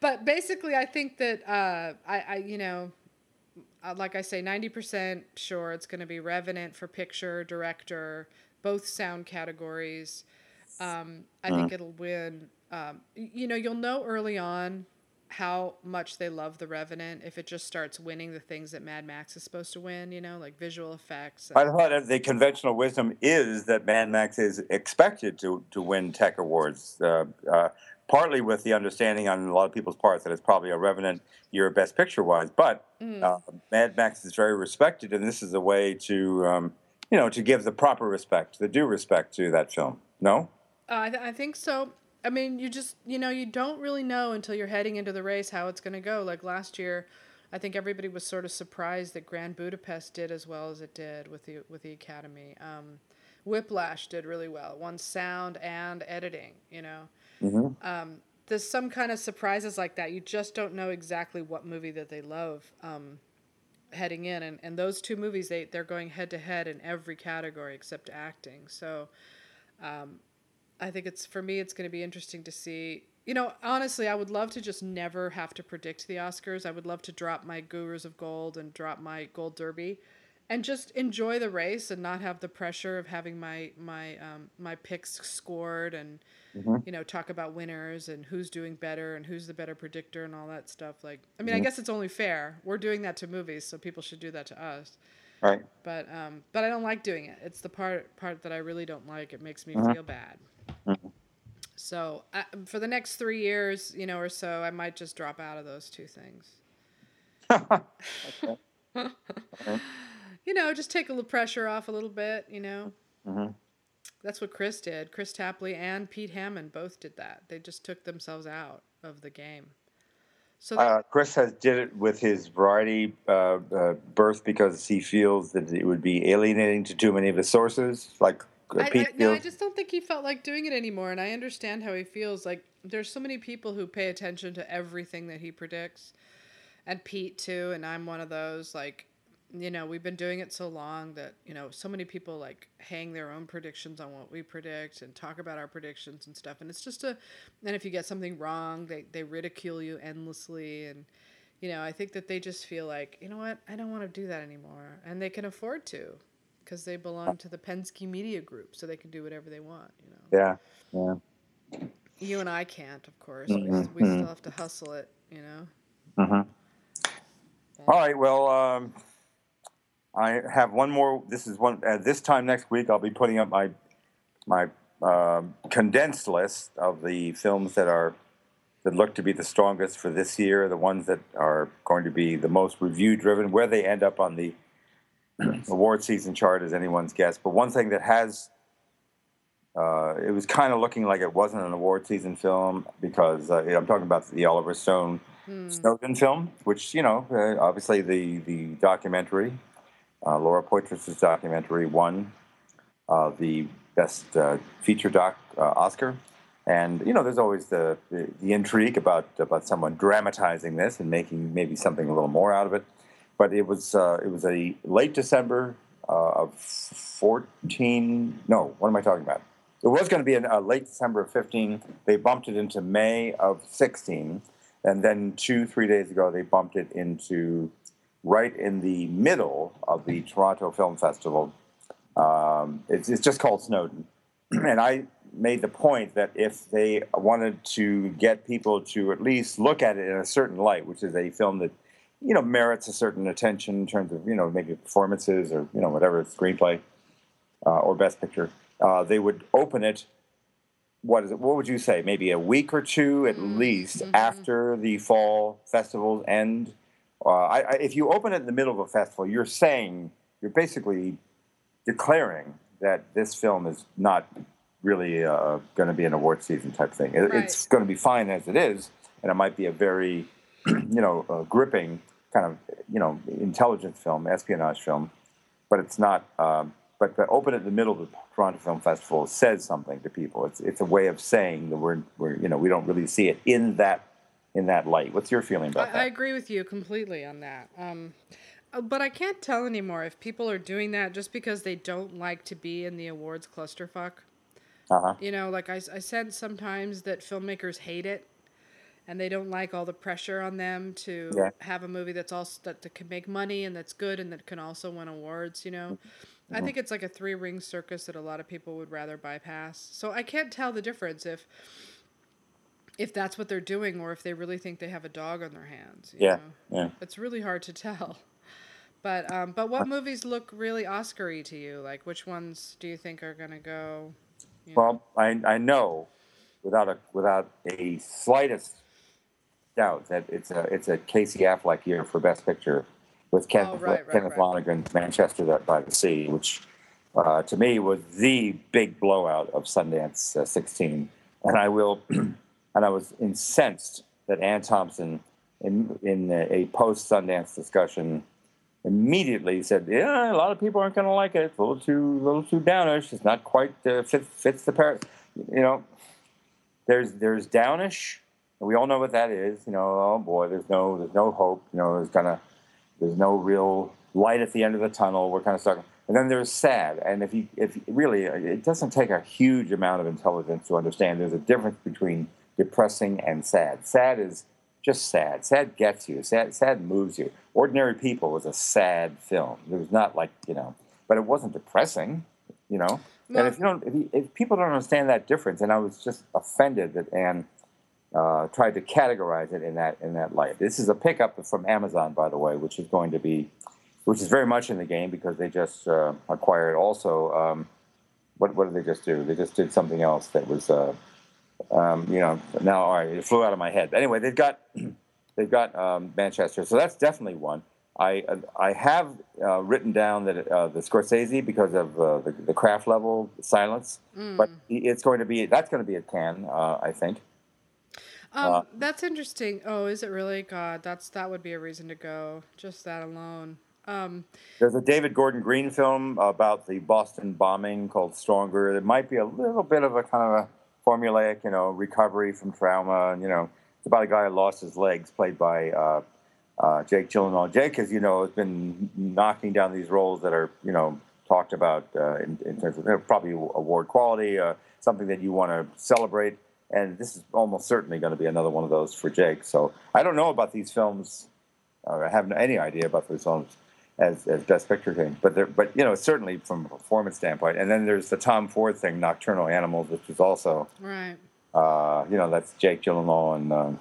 But basically, I think that, uh, I, I, you know, like I say, ninety percent sure it's going to be Revenant for picture, director, both sound categories. Um, I uh-huh. think it'll win. Um, you know, you'll know early on how much they love The Revenant if it just starts winning the things that Mad Max is supposed to win, you know, like visual effects. And- I thought the conventional wisdom is that Mad Max is expected to, to win tech awards, uh, uh, partly with the understanding on a lot of people's part that it's probably a Revenant year best picture-wise, but mm. uh, Mad Max is very respected, and this is a way to, um, you know, to give the proper respect, the due respect to that film. No? Uh, I, th- I think so. I mean, you just, you know, you don't really know until you're heading into the race how it's going to go. Like last year, I think everybody was sort of surprised that Grand Budapest did as well as it did with the with the Academy. Um, Whiplash did really well. It won sound and editing, you know. Mm-hmm. Um, there's some kind of surprises like that. You just don't know exactly what movie that they love um, heading in. And, and those two movies, they, they're going head-to-head in every category except acting. So... Um, I think it's, for me, it's going to be interesting to see. You know, honestly, I would love to just never have to predict the Oscars. I would love to drop my Gurus of Gold and drop my Gold Derby and just enjoy the race and not have the pressure of having my, my, um, my picks scored and, mm-hmm. you know, talk about winners and who's doing better and who's the better predictor and all that stuff. Like, I mean, mm-hmm. I guess it's only fair. We're doing that to movies, so people should do that to us. Right. But, um, but I don't like doing it. It's the part, part that I really don't like. It makes me mm-hmm. feel bad. Mm-hmm. So uh, for the next three years, you know, or so, I might just drop out of those two things. okay. okay. You know, just take a little pressure off a little bit, you know. Mm-hmm. That's what Chris did. Chris Tapley and Pete Hammond both did that. They just took themselves out of the game. So that- uh, Chris has did it with his variety uh, uh, birth because he feels that it would be alienating to too many of his sources, like I, I, no, I just don't think he felt like doing it anymore, and I understand how he feels. Like there's so many people who pay attention to everything that he predicts, and Pete too, and I'm one of those. Like, you know, we've been doing it so long that, you know, so many people like hang their own predictions on what we predict and talk about our predictions and stuff, and it's just a. And if you get something wrong, they they ridicule you endlessly, and you know, I think that they just feel like, you know what, I don't want to do that anymore, and they can afford to. Because they belong to the Penske Media Group, so they can do whatever they want, you know. Yeah, yeah. You and I can't, of course. Mm-hmm. We, we still have to hustle it, you know. Mm-hmm. All right. Well, um, I have one more. This is one. At uh, this time next week, I'll be putting up my my uh, condensed list of the films that are that look to be the strongest for this year. The ones that are going to be the most review driven. Where they end up on the award season chart is anyone's guess. But one thing that has uh, it was kind of looking like it wasn't an award season film because uh, I'm talking about the Oliver Stone. Snowden film, which, you know, uh, obviously the, the documentary, uh, Laura Poitras's documentary won uh, the Best uh, Feature Doc uh, Oscar. And, you know, there's always the, the, the intrigue about, about someone dramatizing this and making maybe something a little more out of it. But it was uh, it was a late December uh, of fourteen... No, what am I talking about? It was going to be in uh, late December of fifteen. They bumped it into May of sixteen. And then two, three days ago, they bumped it into right in the middle of the Toronto Film Festival. Um, it's, it's just called Snowden. And I made the point that if they wanted to get people to at least look at it in a certain light, which is a film that, you know, merits a certain attention in terms of, you know, maybe performances or, you know, whatever, screenplay uh, or best picture, uh, they would open it. What is it? What would you say? Maybe a week or two at least mm-hmm. after the fall festivals end. Uh, I, I, if you open it in the middle of a festival, you're saying, you're basically declaring that this film is not really uh, going to be an award season type thing. It, right. It's going to be fine as it is, and it might be a very, you know, uh, gripping kind of, you know, intelligence film, espionage film, but it's not. Uh, But to open it in the middle of the Toronto Film Festival says something to people. It's it's a way of saying that we're we're you know we don't really see it in that in that light. What's your feeling about I, that? I agree with you completely on that. Um, but I can't tell anymore if people are doing that just because they don't like to be in the awards clusterfuck. Uh-huh. You know, like I I sense sometimes that filmmakers hate it, and they don't like all the pressure on them to yeah. have a movie that's also that, that can make money and that's good and that can also win awards. You know. Mm-hmm. I think it's like a three-ring circus that a lot of people would rather bypass. So I can't tell the difference if if that's what they're doing or if they really think they have a dog on their hands. You yeah, know? yeah. It's really hard to tell. But um, but what movies look really Oscar-y to you? Like, which ones do you think are going to go? You know? Well, I I know without a without a slightest doubt that it's a it's a Casey Affleck year for Best Picture. With Kenneth, oh, right, right, Kenneth right. Lonergan's Manchester by the Sea, which uh, to me was the big blowout of Sundance uh, sixteen, and I will, and I was incensed that Ann Thompson, in in a post Sundance discussion, immediately said, "Yeah, a lot of people aren't going to like it. It's a little too, a little too downish. It's not quite uh, fits fits the Paris. You know, there's there's downish, and we all know what that is. You know, oh boy, there's no there's no hope. You know, there's gonna There's no real light at the end of the tunnel. We're kind of stuck. And then there's sad. And if you, if really, it doesn't take a huge amount of intelligence to understand there's a difference between depressing and sad. Sad is just sad. Sad gets you. Sad, sad moves you. Ordinary People was a sad film. It was not like, you know, but it wasn't depressing, you know. No. And if you don't, if, you, if people don't understand that difference, and I was just offended that Anne Uh, tried to categorize it in that in that light. This is a pickup from Amazon, by the way, which is going to be, which is very much in the game because they just uh, acquired also. Um, what what did they just do? They just did something else that was, uh, um, you know. Now, all right, it flew out of my head. Anyway, they've got they've got um, Manchester, so that's definitely one. I I have uh, written down that uh, the Scorsese because of uh, the, the craft level silence, mm. but it's going to be that's going to be at Cannes, uh, I think. Um, uh, that's interesting. Oh, is it really? God, that's that would be a reason to go. Just that alone. Um, there's a David Gordon Green film about the Boston bombing called Stronger. It might be a little bit of a kind of a formulaic, you know, recovery from trauma. And, you know, it's about a guy who lost his legs, played by uh, uh, Jake Gyllenhaal. Jake, as you know, has been knocking down these roles that are, you know, talked about uh, in, in terms of you know, probably award quality, uh, something that you want to celebrate. And this is almost certainly going to be another one of those for Jake. So I don't know about these films. Or I haven't any idea about these films as, as Best Picture things. But, they're, but you know, certainly from a performance standpoint. And then there's the Tom Ford thing, Nocturnal Animals, which is also right. Uh, you know, that's Jake Gyllenhaal and um,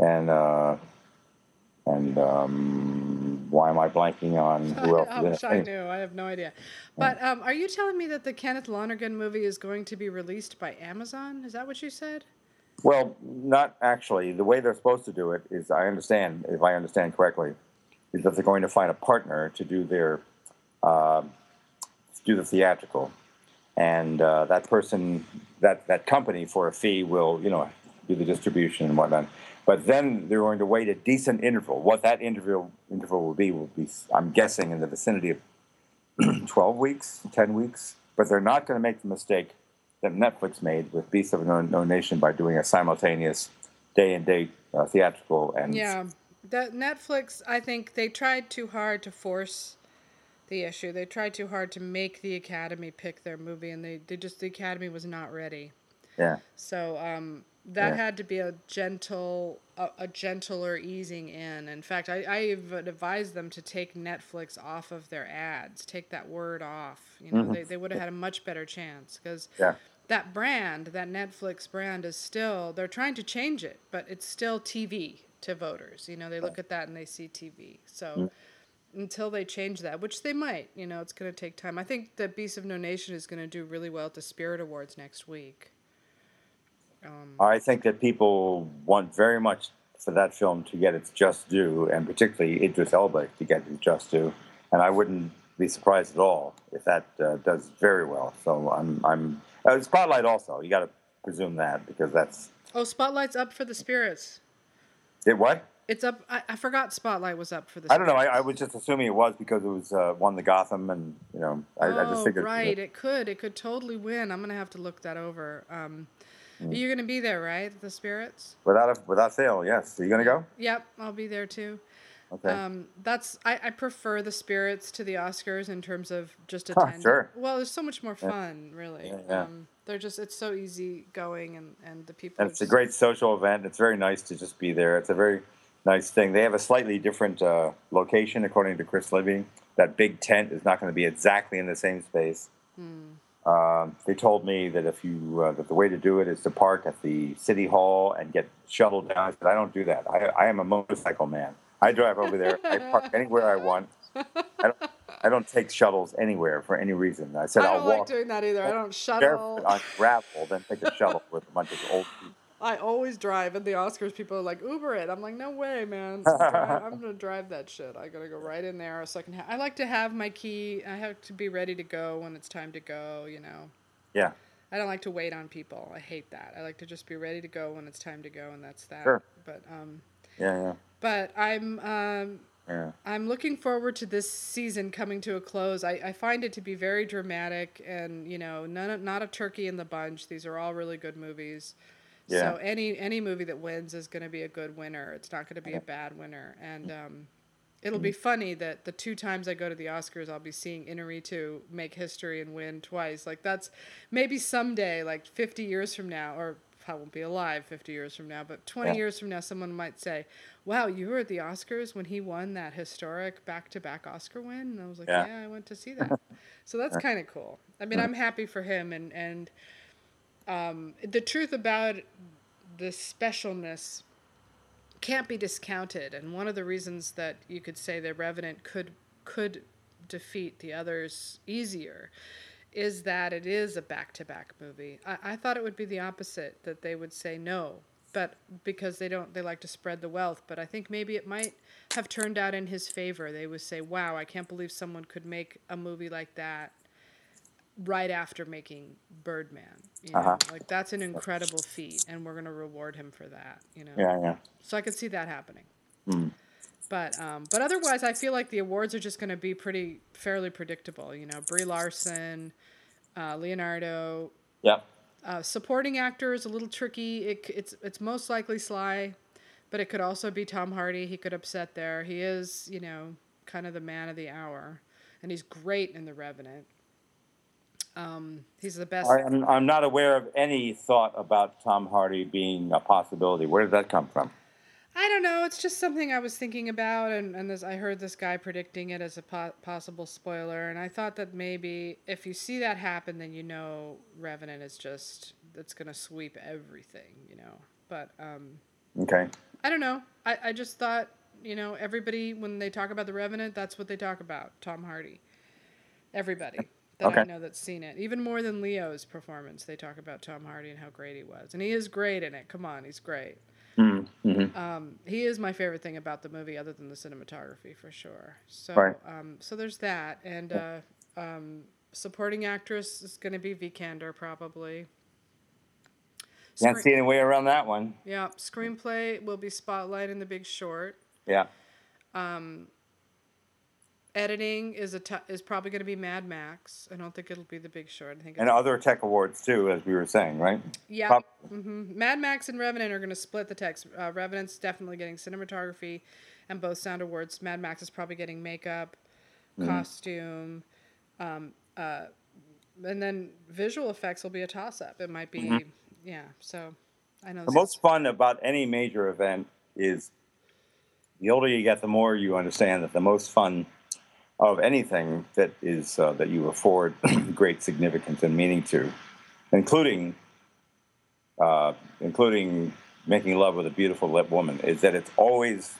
and uh, and um, why am I blanking on who else? I'm sure I do. I have no idea. But um, are you telling me that the Kenneth Lonergan movie is going to be released by Amazon? Is that what you said? Well, not actually. The way they're supposed to do it is, I understand, if I understand correctly, is that they're going to find a partner to do their uh, do the theatrical, and uh, that person, that that company, for a fee, will you know do the distribution and whatnot. But then they're going to wait a decent interval. What that interval interval will be will be, I'm guessing, in the vicinity of twelve weeks, ten weeks. But they're not going to make the mistake that Netflix made with Beasts of No, no Nation by doing a simultaneous day-and-day uh, theatrical. And yeah, the Netflix, I think they tried too hard to force the issue. They tried too hard to make the Academy pick their movie, and they, they just the Academy was not ready. Yeah. So um, that yeah. had to be a gentle, a, a gentler easing in. In fact, I, I advised them to take Netflix off of their ads, take that word off. You know, mm-hmm. they, they would have had a much better chance, because yeah. that brand, that Netflix brand, is still, they're trying to change it, but it's still T V to voters. You know, they look at that and they see T V. So mm-hmm. until they change that, which they might, you know, it's going to take time. I think the Beast of No Nation is going to do really well at the Spirit Awards next week. Um, I think that people want very much for that film to get its just due, and particularly Idris Elba to get its just due. And I wouldn't be surprised at all if that uh, does very well. So I'm, I'm. Uh, Spotlight also. You got to presume that, because that's. Oh, Spotlight's up for the Spirits. It what? It's up. I, I forgot Spotlight was up for the Spirits. I don't know. I, I was just assuming it was because it was uh, won the Gotham, and you know, I, oh, I just figured. Oh, right. It, it could. It could totally win. I'm gonna have to look that over. Um, You're going to be there, right? The Spirits? Without a, without fail, yes. Are you going to go? Yep, I'll be there too. Okay. Um, that's I, I prefer the Spirits to the Oscars in terms of just attending. Huh, sure. Well, it's so much more fun, yeah. really. Yeah, yeah. Um, they're just it's so easy going, and, and the people. And it's just a great social event. It's very nice to just be there. It's a very nice thing. They have a slightly different uh, location, according to Chris Libby. That big tent is not going to be exactly in the same space. Hmm. Uh, they told me that if you uh, that the way to do it is to park at the city hall and get shuttled down. I said, I don't do that. I, I am a motorcycle man. I drive over there. I park anywhere I want. I don't, I don't take shuttles anywhere for any reason. I said I don't I'll like walk. Doing that either. I don't shuttle. On gravel, then take a shuttle with a bunch of old people. I always drive, and the Oscars people are like, Uber it. I'm like, no way, man. I'm going to drive that shit. I got to go right in there. So I, can ha- I like to have my key. I have to be ready to go when it's time to go, you know. Yeah. I don't like to wait on people. I hate that. I like to just be ready to go when it's time to go, and that's that. Sure. But, um, yeah, yeah. But I'm um, yeah. I'm looking forward to this season coming to a close. I, I find it to be very dramatic, and, you know, none, not a turkey in the bunch. These are all really good movies. Yeah. So any any movie that wins is going to be a good winner. It's not going to be a bad winner. And um, it'll be funny that the two times I go to the Oscars, I'll be seeing Iñárritu make history and win twice. Like, that's maybe someday, like fifty years from now, or I won't be alive fifty years from now, but twenty yeah. years from now, someone might say, wow, you were at the Oscars when he won that historic back-to-back Oscar win? And I was like, yeah, yeah I went to see that. So that's kind of cool. I mean, I'm happy for him, and... and Um, the truth about the specialness can't be discounted, and one of the reasons that you could say The Revenant could could defeat the others easier is that it is a back-to-back movie. I, I thought it would be the opposite, that they would say no, but because they don't, they like to spread the wealth. But I think maybe it might have turned out in his favor. They would say, "Wow, I can't believe someone could make a movie like that." Right after making Birdman, you know? uh-huh. Like, that's an incredible feat, and we're going to reward him for that, you know. Yeah, yeah. So I could see that happening, mm. but um, but otherwise, I feel like the awards are just going to be pretty fairly predictable, you know. Brie Larson, uh, Leonardo, yeah, uh, supporting actor is a little tricky. It it's it's most likely Sly, but it could also be Tom Hardy. He could upset there. He is, you know, kind of the man of the hour, and he's great in The Revenant. Um, he's the best. I'm, I'm not aware of any thought about Tom Hardy being a possibility. Where did that come from? I don't know. It's just something I was thinking about, and, and this, I heard this guy predicting it as a po- possible spoiler, and I thought that maybe if you see that happen, then you know Revenant is just that's going to sweep everything, you know. But um, okay, I don't know. I, I just thought, you know, everybody, when they talk about The Revenant, that's what they talk about, Tom Hardy. Everybody that okay. I know that's seen it. Even more than Leo's performance, they talk about Tom Hardy and how great he was. And he is great in it. Come on, he's great. Mm-hmm. Um, he is my favorite thing about the movie, other than the cinematography, for sure. So, right. um, so there's that. And uh, um, supporting actress is going to be Vikander, probably. Screen- Can't see any way around that one. Yeah. Screenplay will be Spotlight and The Big Short. Yeah. Um, editing is a t- is probably going to be Mad Max. I don't think it'll be The Big Short. I think and other tech awards too, as we were saying, right? Yeah. Pop- mm-hmm. Mad Max and Revenant are going to split the techs. Uh, Revenant's definitely getting cinematography and both sound awards. Mad Max is probably getting makeup, mm-hmm. costume, um, uh, and then visual effects will be a toss-up. It might be, mm-hmm. yeah. So I know the most fun about any major event is. The older you get, the more you understand that the most fun of anything that is uh, that you afford great significance and meaning to, including uh, including making love with a beautiful lit woman, is that it's always,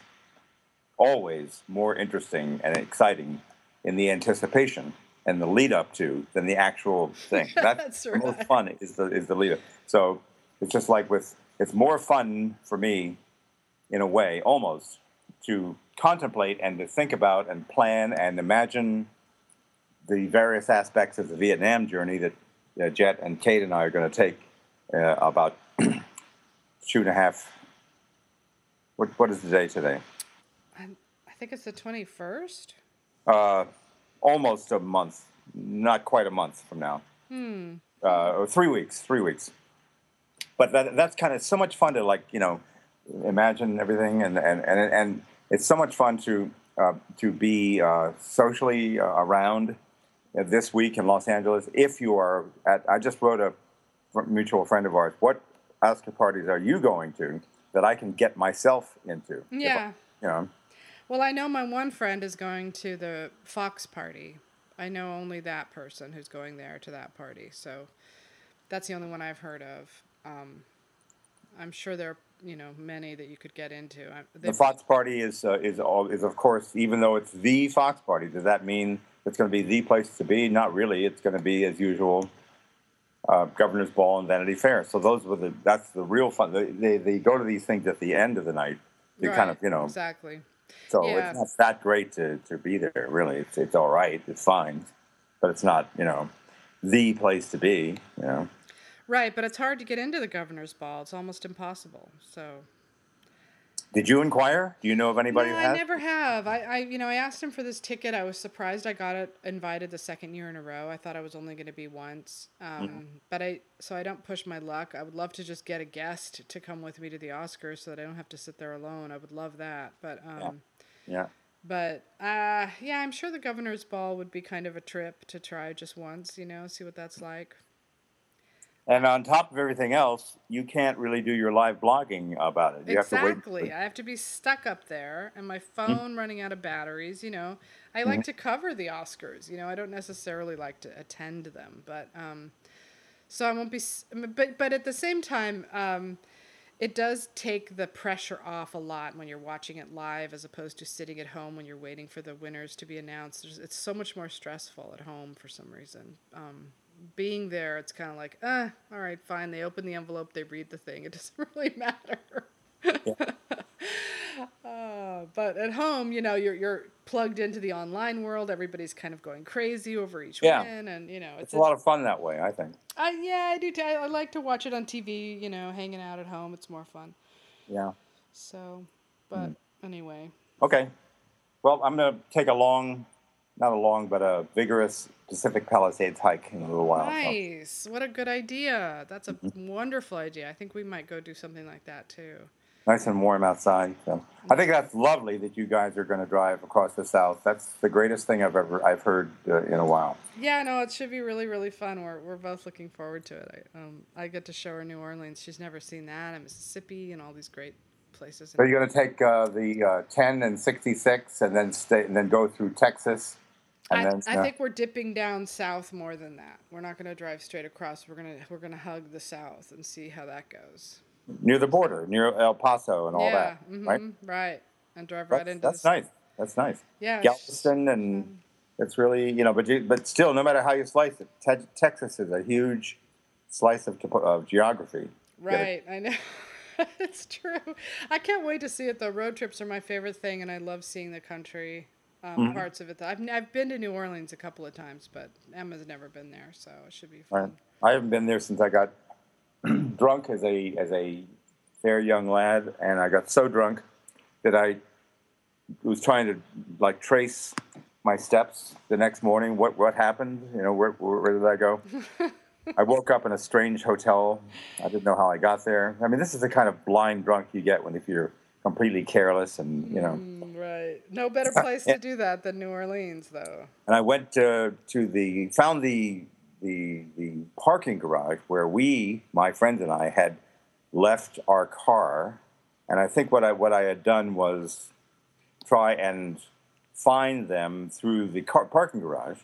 always more interesting and exciting in the anticipation and the lead up to than the actual thing. That's, That's right. The most fun is the is the lead up. So it's just like with it's more fun for me, in a way, almost. To contemplate and to think about and plan and imagine the various aspects of the Vietnam journey that uh, Jet and Kate and I are going to take uh, about two and a half. What what is the day today? I'm, I think it's the twenty-first. Uh, almost a month, not quite a month from now. Hmm. Uh, or three weeks, three weeks. But that that's kind of so much fun to like, you know. Imagine everything, and, and, and, and it's so much fun to uh, to be uh, socially uh, around this week in Los Angeles. If you are at, I just wrote a mutual friend of ours. What Oscar parties are you going to that I can get myself into? Yeah, I, you know. Well, I know my one friend is going to the Fox party. I know only that person who's going there to that party. So that's the only one I've heard of. Um, I'm sure there are. You know, many that you could get into. They the Fox party is uh, is all is of course, even though it's the Fox party, does that mean it's going to be the place to be? Not really. It's going to be as usual, uh, Governor's Ball and Vanity Fair. So those were the that's the real fun. They they, they go to these things at the end of the night. You right. kind of you know exactly. So yeah. It's not that great to, to be there. Really, it's it's all right. It's fine, but it's not you know the place to be. You know. Right, but it's hard to get into the Governor's Ball. It's almost impossible. So, did you inquire? Do you know of anybody? No, who has? I never have. I, I, you know, I asked him for this ticket. I was surprised I got it invited the second year in a row. I thought I was only going to be once. Um, mm-hmm. But I, so I don't push my luck. I would love to just get a guest to come with me to the Oscars so that I don't have to sit there alone. I would love that. But um, yeah. yeah. But uh, yeah, I'm sure the Governor's Ball would be kind of a trip to try just once. You know, see what that's like. And on top of everything else, you can't really do your live blogging about it. You exactly. Have to wait. I have to be stuck up there and my phone mm-hmm. running out of batteries, you know. I like mm-hmm. to cover the Oscars, you know. I don't necessarily like to attend them, but um, so I won't be but but at the same time, um, it does take the pressure off a lot when you're watching it live as opposed to sitting at home when you're waiting for the winners to be announced. It's so much more stressful at home for some reason. Um Being there, it's kind of like, uh, all right, fine. They open the envelope, they read the thing. It doesn't really matter. Yeah. uh, but at home, you know, you're you're plugged into the online world. Everybody's kind of going crazy over each yeah. win, and you know, it's, it's a lot of fun that way. I think. I yeah, I do. T- I like to watch it on T V. You know, hanging out at home, it's more fun. Yeah. So, but mm. anyway. Okay. Well, I'm gonna take a long. Not a long, but a vigorous Pacific Palisades hike in a little while. Nice. So. What a good idea. That's a mm-hmm. wonderful idea. I think we might go do something like that, too. Nice and warm outside. So. I think that's lovely that you guys are going to drive across the South. That's the greatest thing I've ever I've heard uh, in a while. Yeah, no, it should be really, really fun. We're we're both looking forward to it. I, um, I get to show her New Orleans. She's never seen that. And Mississippi and all these great places. So you're going to take uh, the uh, ten and sixty-six and then stay and then go through Texas. I, then, I no. think we're dipping down south more than that. We're not going to drive straight across. We're gonna we're gonna hug the south and see how that goes. Near the border, near El Paso and all yeah, that, mm-hmm, right? Right, and drive that's, right into. That's the nice. That's nice. Yeah, Galveston and um, it's really you know, but you, but still, no matter how you slice it, te- Texas is a huge slice of of geography. Right, I know. It's true. I can't wait to see it though. Road trips are my favorite thing, and I love seeing the country. Um, mm-hmm. Parts of it. I've I've been to New Orleans a couple of times, but Emma's never been there, so it should be fun. I haven't been there since I got drunk as a as a fair young lad, and I got so drunk that I was trying to like trace my steps the next morning. What what happened? You know, where where, where did I go? I woke up in a strange hotel. I didn't know how I got there. I mean, this is the kind of blind drunk you get when if you're completely careless and, you know. Mm, right. No better place to do that than New Orleans, though. And I went to, to the, found the, the the parking garage where we, my friends and I, had left our car. And I think what I what I had done was try and find them through the car, parking garage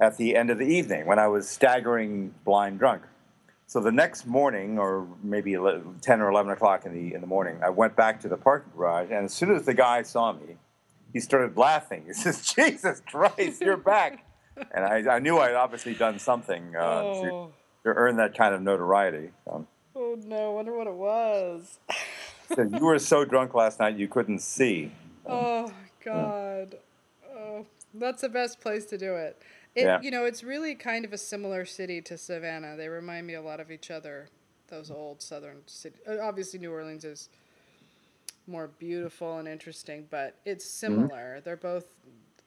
at the end of the evening when I was staggering blind drunk. So the next morning, or maybe ten or eleven o'clock in the in the morning, I went back to the parking garage, and as soon as the guy saw me, he started laughing. He says, "Jesus Christ, you're back!" And I, I knew I'd obviously done something uh, oh. to, to earn that kind of notoriety. So. Oh no! I wonder what it was. He said, "You were so drunk last night you couldn't see." Um, oh God! Yeah. Oh, that's the best place to do it. It, yeah. You know, it's really kind of a similar city to Savannah. They remind me a lot of each other, those old southern cities. Obviously, New Orleans is more beautiful and interesting, but it's similar. Mm-hmm. They're both,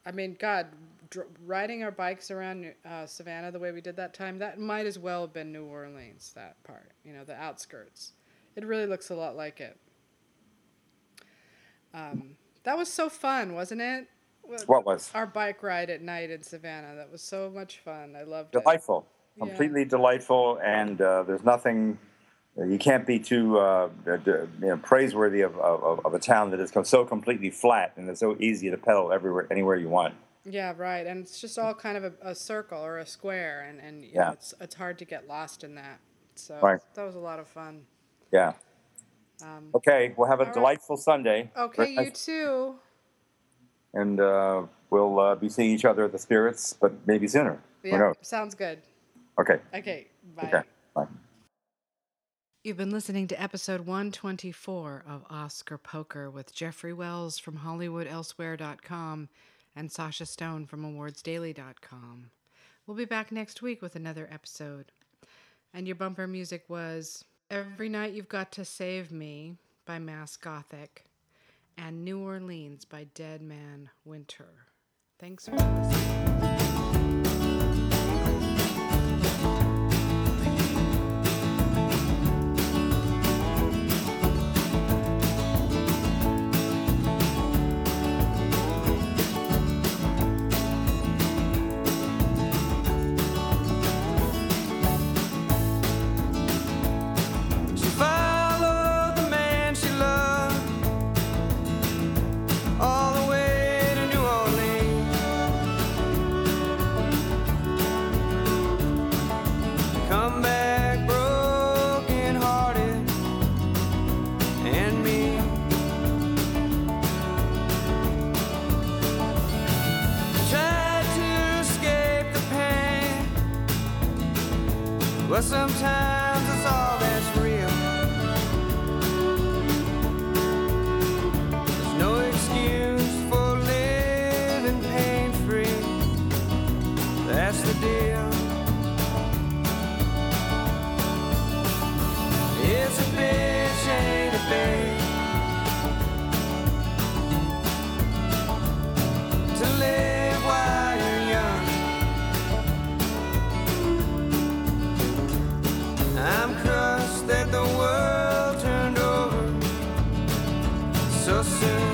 I mean, God, dr- riding our bikes around uh, Savannah the way we did that time, that might as well have been New Orleans, that part, you know, the outskirts. It really looks a lot like it. Um, that was so fun, wasn't it? What was our bike ride at night in Savannah? That was so much fun. I loved it. Delightful, completely yeah. delightful, and uh, there's nothing. You can't be too uh, you know, praiseworthy of, of of a town that is so completely flat and it's so easy to pedal everywhere, anywhere you want. Yeah, right, and it's just all kind of a, a circle or a square, and and you yeah. know, it's it's hard to get lost in that. So right. that was a lot of fun. Yeah. Um, okay, we'll have a delightful right. Sunday. Okay, you too. And uh, we'll uh, be seeing each other at the Spirits, but maybe sooner. Yeah, who knows? Sounds good. Okay. Okay, bye. Okay, bye. You've been listening to episode one twenty-four of Oscar Poker with Jeffrey Wells from Hollywood Elsewhere dot com and Sasha Stone from Awards Daily dot com. We'll be back next week with another episode. And your bumper music was Every Night You've Got to Save Me by Mass Gothic. And New Orleans by Dead Man Winter. Thanks for listening. Well, sometimes it's all that's real. There's no excuse for living pain-free. That's the deal. It's a bitch, ain't a babe. To live while I'm crushed that the world turned over so soon.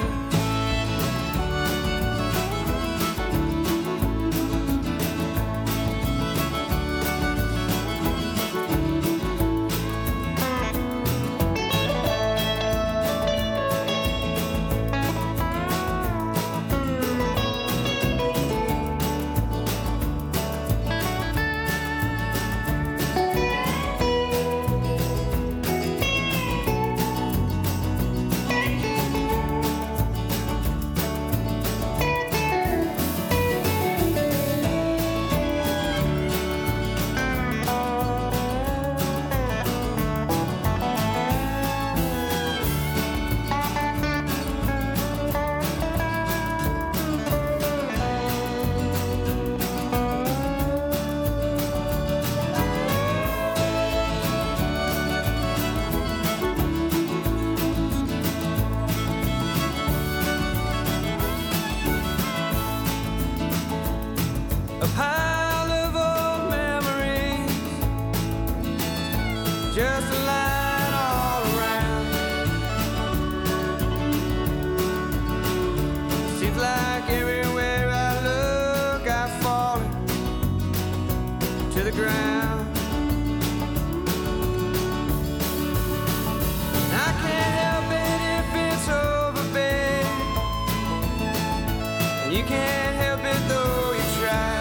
You can't help it though you try.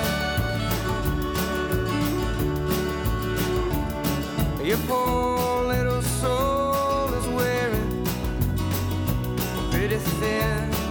Your poor little soul is wearing pretty thin.